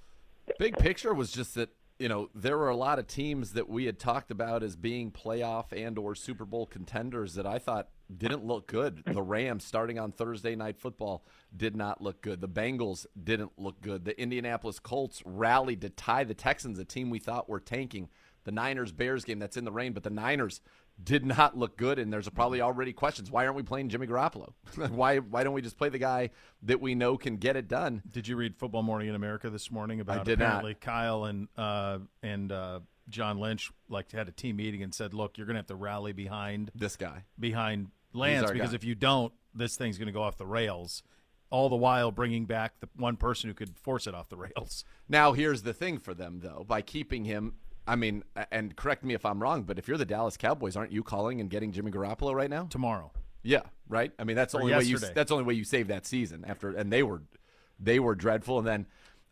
Big picture was just that, you know, there were a lot of teams that we had talked about as being playoff and or Super Bowl contenders that I thought didn't look good. The Rams, starting on Thursday Night Football, did not look good. The Bengals didn't look good. The Indianapolis Colts rallied to tie the Texans, a team we thought were tanking. The Niners-Bears game, that's in the rain, but the Niners did not look good, and there's probably already questions. Why aren't we playing Jimmy Garoppolo? why why don't we just play the guy that we know can get it done? Did you read Football Morning in America this morning about I did apparently not. Kyle and uh, and uh, John Lynch like had a team meeting and said, look, you're going to have to rally behind this guy, behind Lance, because guy. If you don't, this thing's going to go off the rails, all the while bringing back the one person who could force it off the rails. Now, here's the thing for them, though. By keeping him, I mean, and correct me if I'm wrong, but if you're the Dallas Cowboys, aren't you calling and getting Jimmy Garoppolo right now? Tomorrow. Yeah, right? I mean, that's the only way you, that's the only way you save that season. After, and they were they were dreadful. And then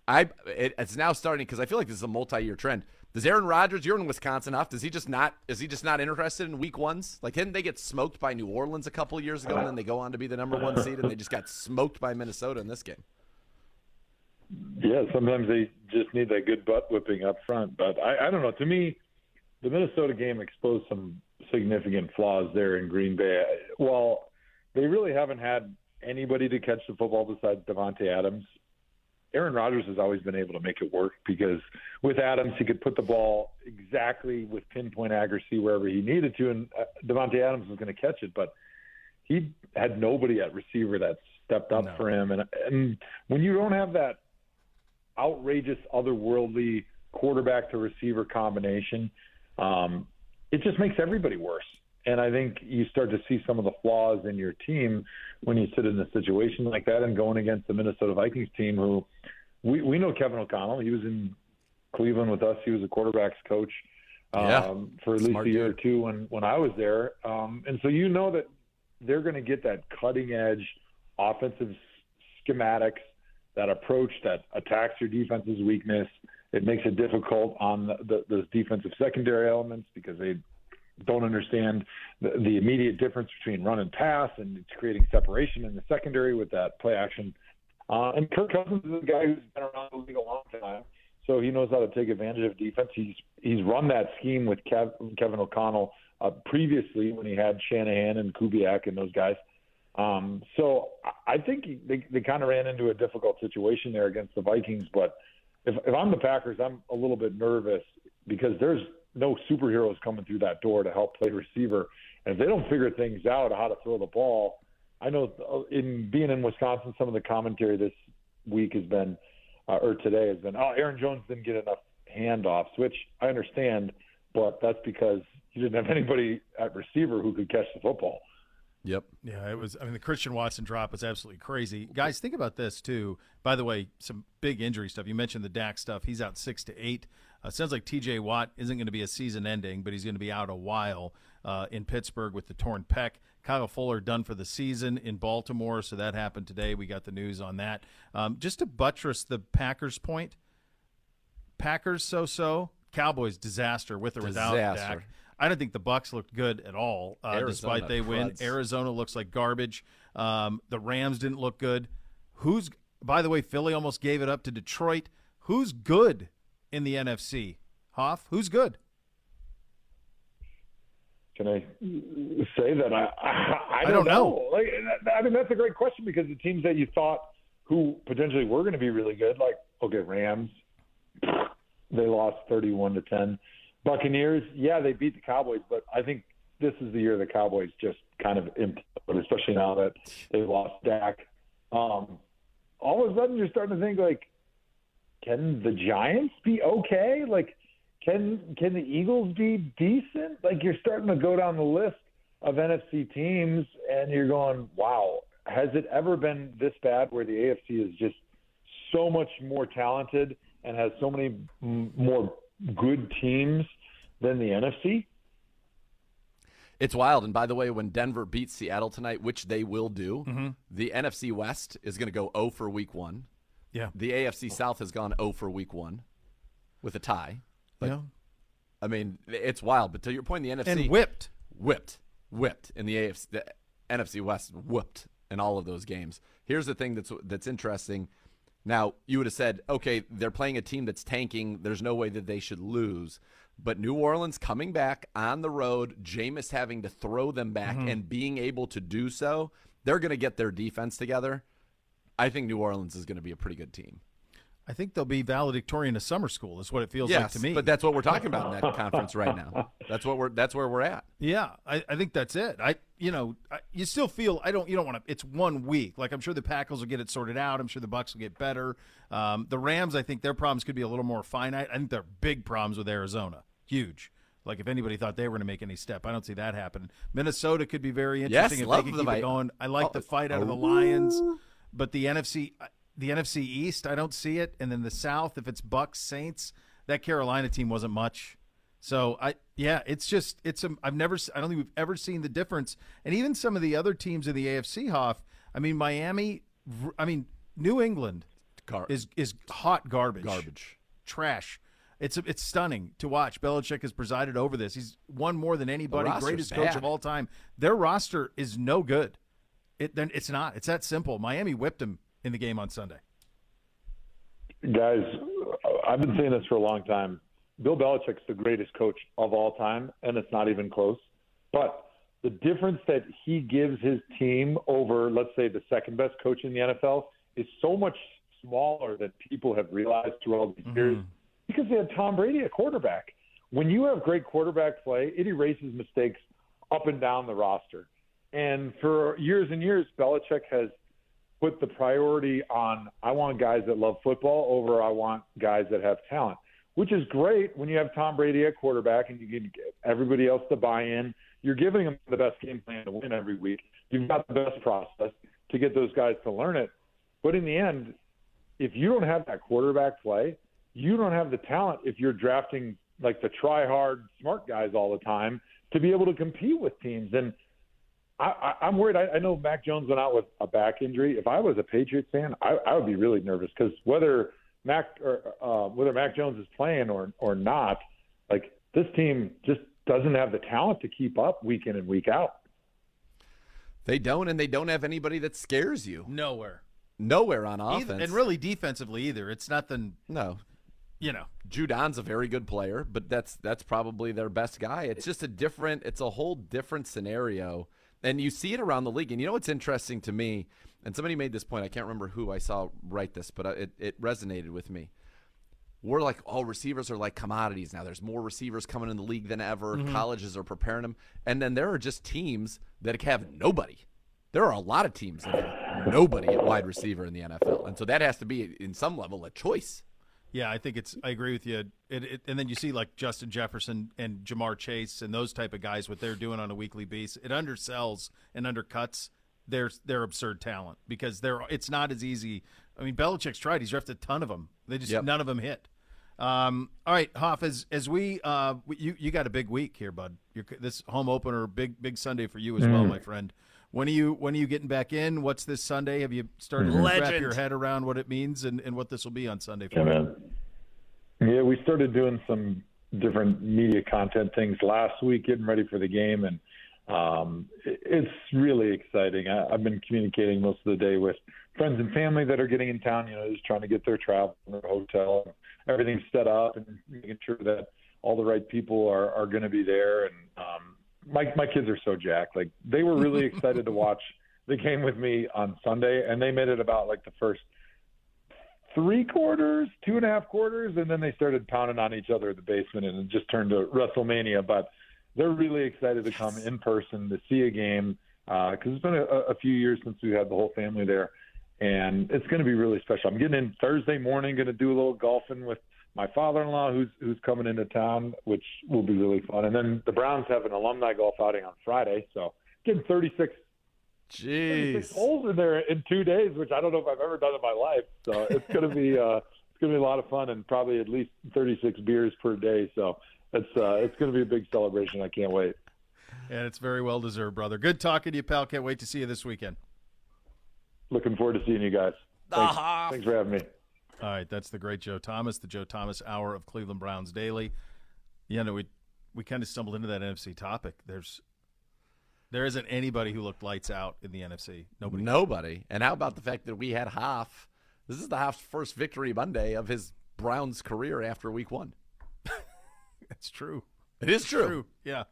I it, it's now starting, because I feel like this is a multi-year trend. Does Aaron Rodgers, you're in Wisconsin, Huff, does he just not is he just not interested in week ones? Like, didn't they get smoked by New Orleans a couple years ago, and then they go on to be the number one seed, and they just got smoked by Minnesota in this game? Yeah, sometimes they just need that good butt whipping up front. But I, I don't know. To me, the Minnesota game exposed some significant flaws there in Green Bay. Well, they really haven't had anybody to catch the football besides Devontae Adams. Aaron Rodgers has always been able to make it work, because with Adams, he could put the ball exactly with pinpoint accuracy wherever he needed to, and Devontae Adams was going to catch it. But he had nobody at receiver that stepped up no. for him. And, and when you don't have that outrageous, otherworldly quarterback-to-receiver combination, um, it just makes everybody worse. And I think you start to see some of the flaws in your team when you sit in a situation like that, and going against the Minnesota Vikings team, who we, we know Kevin O'Connell. He was in Cleveland with us. He was a quarterback's coach um, yeah, for at least a year dude. or two when, when I was there. Um, and so you know that they're going to get that cutting-edge offensive schematics, that approach that attacks your defense's weakness. It makes it difficult on the, the, those defensive secondary elements, because they don't understand the, the immediate difference between run and pass, and it's creating separation in the secondary with that play action. Uh, and Kirk Cousins is a guy who's been around the league a long time, so he knows how to take advantage of defense. He's he's run that scheme with Kev, Kevin O'Connell uh, previously when he had Shanahan and Kubiak and those guys. Um, so I think they, they kind of ran into a difficult situation there against the Vikings. But if, if I'm the Packers, I'm a little bit nervous because there's no superheroes coming through that door to help play receiver. And if they don't figure things out how to throw the ball, I know in being in Wisconsin, some of the commentary this week has been, uh, or today has been, oh, Aaron Jones didn't get enough handoffs, which I understand, but that's because he didn't have anybody at receiver who could catch the football. Yep. Yeah, it was. I mean, the Christian Watson drop was absolutely crazy. Guys, think about this too. By the way, some big injury stuff. You mentioned the Dak stuff. He's out six to eight. Uh, sounds like T J Watt isn't going to be a season-ending, but he's going to be out a while uh, in Pittsburgh with the torn pec. Kyle Fuller done for the season in Baltimore, so that happened today. We got the news on that. Um, just to buttress the Packers point, Packers so-so, Cowboys disaster with or disaster. without Dak. I don't think the Bucs looked good at all, uh, despite they win. Cruds. Arizona looks like garbage. Um, the Rams didn't look good. Who's, by the way, Philly almost gave it up to Detroit. Who's good in the N F C? Hoff, who's good? Can I say that? I I, I, don't, I don't know. know. Like, I mean, that's a great question because the teams that you thought who potentially were going to be really good, like, okay, Rams, they lost thirty-one to ten. Buccaneers, yeah, they beat the Cowboys, but I think this is the year the Cowboys just kind of implode, especially now that they've lost Dak. Um, all of a sudden, you're starting to think, like, can the Giants be okay? Like, can can the Eagles be decent? Like, you're starting to go down the list of N F C teams, and you're going, wow, has it ever been this bad where the A F C is just so much more talented and has so many m- more good teams than the N F C? It's wild. And by the way, when Denver beats Seattle tonight, which they will do, mm-hmm. the N F C West is going to go zero for week one. Yeah. The A F C South has gone zero for week one with a tie. Like, yeah. I mean, it's wild. But to your point, the N F C. And whipped. Whipped. Whipped. And the A F C, the N F C West whooped in all of those games. Here's the thing that's that's interesting. Now, you would have said, okay, they're playing a team that's tanking. There's no way that they should lose. But New Orleans coming back on the road, Jameis having to throw them back mm-hmm. and being able to do so, they're going to get their defense together. I think New Orleans is going to be a pretty good team. I think they'll be valedictorian of summer school is what it feels yes, like to me. But that's what we're talking about in that conference right now. That's what we're that's where we're at. Yeah, I, I think that's it. I you know, I, you still feel I don't you don't want to it's one week. Like I'm sure the Packers will get it sorted out. I'm sure the Bucs will get better. Um, the Rams, I think their problems could be a little more finite. I think they're big problems with Arizona. Huge. Like if anybody thought they were going to make any step, I don't see that happen. Minnesota could be very interesting yes, if love they can the keep fight. It going. I like oh, the fight out oh. of the Lions, but the N F C The N F C East, I don't see it. And then the South, if it's Bucs, Saints, that Carolina team wasn't much. So, I yeah, it's just – it's a, I've never – I don't think we've ever seen the difference. And even some of the other teams in the A F C, Hoff, I mean, Miami – I mean, New England Gar- is, is hot garbage. Garbage. Trash. It's it's stunning to watch. Belichick has presided over this. He's won more than anybody, greatest coach of all time. Their roster is no good. It It's not. It's that simple. Miami whipped them in the game on Sunday. Guys, I've been saying this for a long time. Bill Belichick's the greatest coach of all time, and it's not even close. But the difference that he gives his team over, let's say, the second-best coach in the N F L is so much smaller than people have realized through all these mm-hmm. years because they had Tom Brady at quarterback. When you have great quarterback play, it erases mistakes up and down the roster. And for years and years, Belichick has put the priority on, I want guys that love football over I want guys that have talent, which is great when you have Tom Brady at quarterback and you can get everybody else to buy in. You're giving them the best game plan to win every week. You've got the best process to get those guys to learn it. But in the end, if you don't have that quarterback play, you don't have the talent if you're drafting like the try-hard smart guys all the time to be able to compete with teams. And I, I'm worried. I, I know Mac Jones went out with a back injury. If I was a Patriots fan, I, I would be really nervous because whether Mac or uh, whether Mac Jones is playing or or not, like this team just doesn't have the talent to keep up week in and week out. They don't, and they don't have anybody that scares you. Nowhere, nowhere on offense, either, and really defensively either. It's nothing. No, you know, Judon's a very good player, but that's that's probably their best guy. It's just a different, it's a whole different scenario, and you see it around the league. And you know what's interesting to me, and somebody made this point, I can't remember who I saw write this, but it, it resonated with me. We're like, oh, receivers are like commodities now. There's more receivers coming in the league than ever. Mm-hmm. Colleges are preparing them. And then there are just teams that have nobody. There are a lot of teams that have nobody at wide receiver in the N F L. And so that has to be, in some level, a choice. Yeah, I think it's – I agree with you. It, it, and then you see, like, Justin Jefferson and Jamar Chase and those type of guys, what they're doing on a weekly basis. It undersells and undercuts their their absurd talent because they're it's not as easy – I mean, Belichick's tried. He's drafted a ton of them. They just yep. none of them hit. Um, all right, Hoff, as as we uh, you you got a big week here, bud. You're, this home opener, big big Sunday for you as mm. well, my friend. When are you when are you getting back in? What's this Sunday? Have you started Legend. to wrap your head around what it means and, and what this will be on Sunday for yeah, you? Man. Yeah, we started doing some different media content things last week, getting ready for the game, and um, it, it's really exciting. I, I've been communicating most of the day with friends and family that are getting in town, you know, just trying to get their travel and their hotel, everything set up and making sure that all the right people are, are going to be there. And um, my, my kids are so jacked. Like, they were really excited to watch the game with me on Sunday, and they made it about like the first three quarters, two and a half quarters, and then they started pounding on each other in the basement, and it just turned to WrestleMania. But they're really excited to come in person to see a game because uh, it's been a, a few years since we had the whole family there. And it's going to be really special. I'm getting in Thursday morning, going to do a little golfing with my father-in-law who's who's coming into town, which will be really fun. And then the Browns have an alumni golf outing on Friday. So getting thirty-six, thirty-six holes in there in two days, which I don't know if I've ever done in my life. So it's going to be uh, it's going to be a lot of fun and probably at least thirty-six beers per day. So it's, uh, it's going to be a big celebration. I can't wait. And it's very well-deserved, brother. Good talking to you, pal. Can't wait to see you this weekend. Looking forward to seeing you guys. Thanks, uh-huh. thanks for having me. All right, that's the great Joe Thomas, the Joe Thomas Hour of Cleveland Browns Daily. You know, we we kind of stumbled into that N F C topic. There's there isn't anybody who looked lights out in the N F C. Nobody. Nobody. And how about the fact that we had Hoff? This is the Hoff's first victory Monday of his Browns career after week one. It's true. It is true. true. Yeah.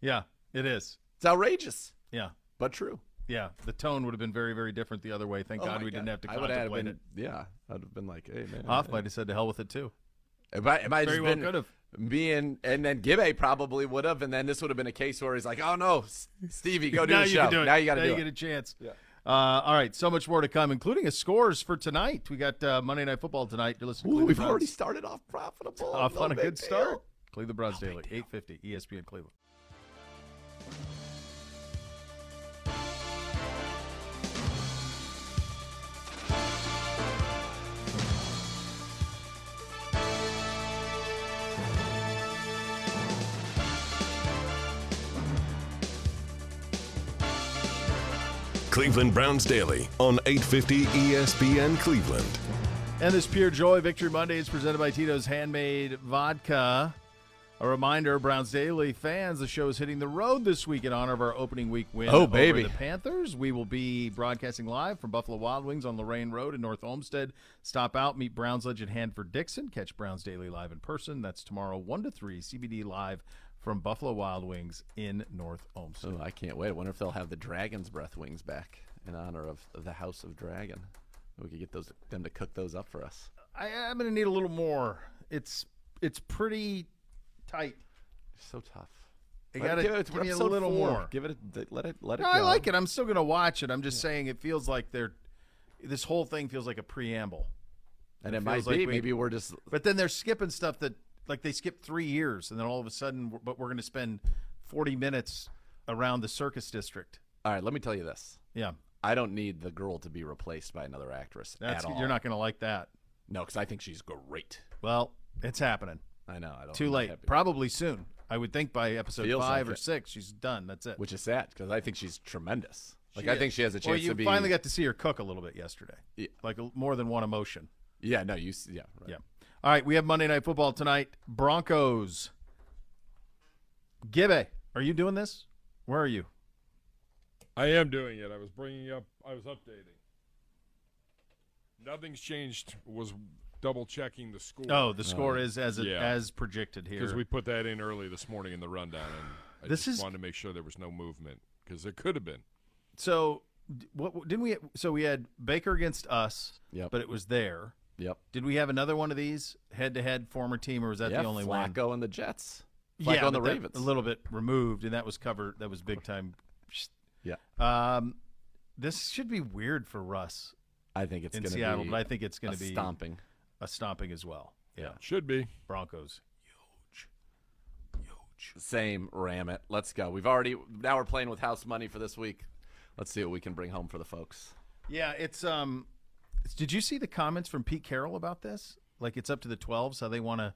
Yeah, it is. It's outrageous. Yeah. But true. Yeah, the tone would have been very, very different the other way. Thank oh God we God. didn't have to contemplate been, it. Yeah, I'd have been like, hey, man. Hoff might have said to hell with it, too. It might, it might very well could have. Being, and then Gibbe probably would have, and then this would have been a case where he's like, oh, no, Stevie, go do the show. Do now you got to do you it. Now you get a chance. Yeah. Uh, all right, so much more to come, including a scores for tonight. We got uh, Monday Night Football tonight. You're listening Ooh, to we've Browns. already started off profitable. Off on a good start. There. Cleveland Browns oh, Daily, eight fifty E S P N Cleveland. Cleveland Browns Daily on eight fifty E S P N Cleveland. And this Pure Joy Victory Monday is presented by Tito's Handmade Vodka. A reminder, Browns Daily fans, the show is hitting the road this week in honor of our opening week win oh, baby. over the Panthers. We will be broadcasting live from Buffalo Wild Wings on Lorain Road in North Olmsted. Stop out, meet Browns legend Hanford Dixon. Catch Browns Daily live in person. That's tomorrow, one to three, C B D live from Buffalo Wild Wings in North Olmsted. Oh, I can't wait. I wonder if they'll have the Dragon's Breath wings back in honor of the House of Dragon. We could get those them to cook those up for us. I, I'm going to need a little more. It's it's pretty tight. So tough. I got to give me a little four. more. Give it. A, let it. Let it. No, go. I like it. I'm still going to watch it. I'm just yeah. saying it feels like they're. This whole thing feels like a preamble, and, and it, it might be. Like we, maybe we're just. But then they're skipping stuff that. Like they skipped three years, and then all of a sudden, but we're going to spend forty minutes around the circus district. All right, let me tell you this. Yeah, I don't need the girl to be replaced by another actress That's, at all. You're not going to like that. No, because I think she's great. Well, it's happening. I know. I don't. Too late. Happy. Probably soon. I would think by episode Feels five like or it. six, she's done. That's it. Which is sad because I think she's tremendous. Like she I is. think she has a chance well, you to be. Finally got to see her cook a little bit yesterday. Yeah. Like more than one emotion. Yeah. No. You. Yeah. Right. Yeah. All right, we have Monday Night Football tonight. Broncos. Gibbe, are you doing this? Where are you? I am doing it. I was bringing up – I was updating. Nothing's changed was double checking the score. Oh, the score uh, is as it, yeah. as projected here. Because we put that in early this morning in the rundown, and I this just is... wanted to make sure there was no movement because there could have been. So what didn't we? So we had Baker against us, yep. but it was there. Yep. Did we have another one of these head to head former team, or was that yep. the only Flacco one? Flacco and the Jets. Flacco yeah, and the Ravens. A little bit removed, and that was covered. That was big time. Yeah. Um, this should be weird for Russ. I think it's in gonna Seattle, be but I think it's going to be stomping, a stomping as well. Yeah, should be Broncos. Huge, huge. Same, ram it. Let's go. We've already now we're playing with house money for this week. Let's see what we can bring home for the folks. Yeah, it's um. It's, did you see the comments from Pete Carroll about this? Like it's up to the twelves how they want to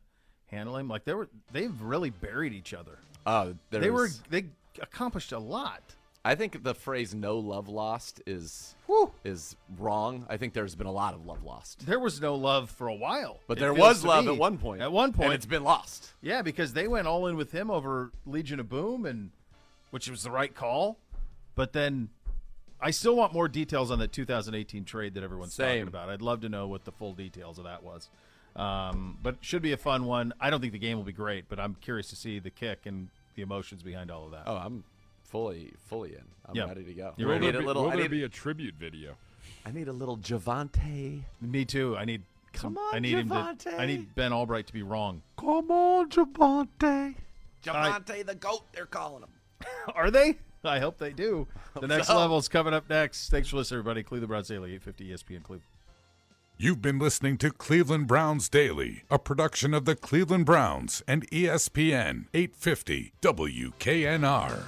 handle him. Like they were they've really buried each other. Oh, uh, they were they accomplished a lot. I think the phrase "no love lost" is Woo. is wrong. I think there's been a lot of love lost. There was no love for a while, but it there was love me. at one point. At one point, and it's been lost. Yeah, because they went all in with him over Legion of Boom, and which was the right call. But then, I still want more details on that two thousand eighteen trade that everyone's Same. talking about. I'd love to know what the full details of that was. Um, but should be a fun one. I don't think the game will be great, but I'm curious to see the kick and the emotions behind all of that. Oh, I'm. Fully, fully in. I'm yep. ready to go. You're ready. I need a little. Will I need, there be a tribute video? I need a little Javonte. Me too. I need. Come some, on, I need Javonte. Him to, I need Ben Albright to be wrong. Come on, Javonte. Javonte, uh, the goat. They're calling him. Are they? I hope they do. The next so. level is coming up next. Thanks for listening, everybody. Cleveland Browns Daily, eight fifty E S P N Cleveland. You've been listening to Cleveland Browns Daily, a production of the Cleveland Browns and E S P N eight fifty W K N R.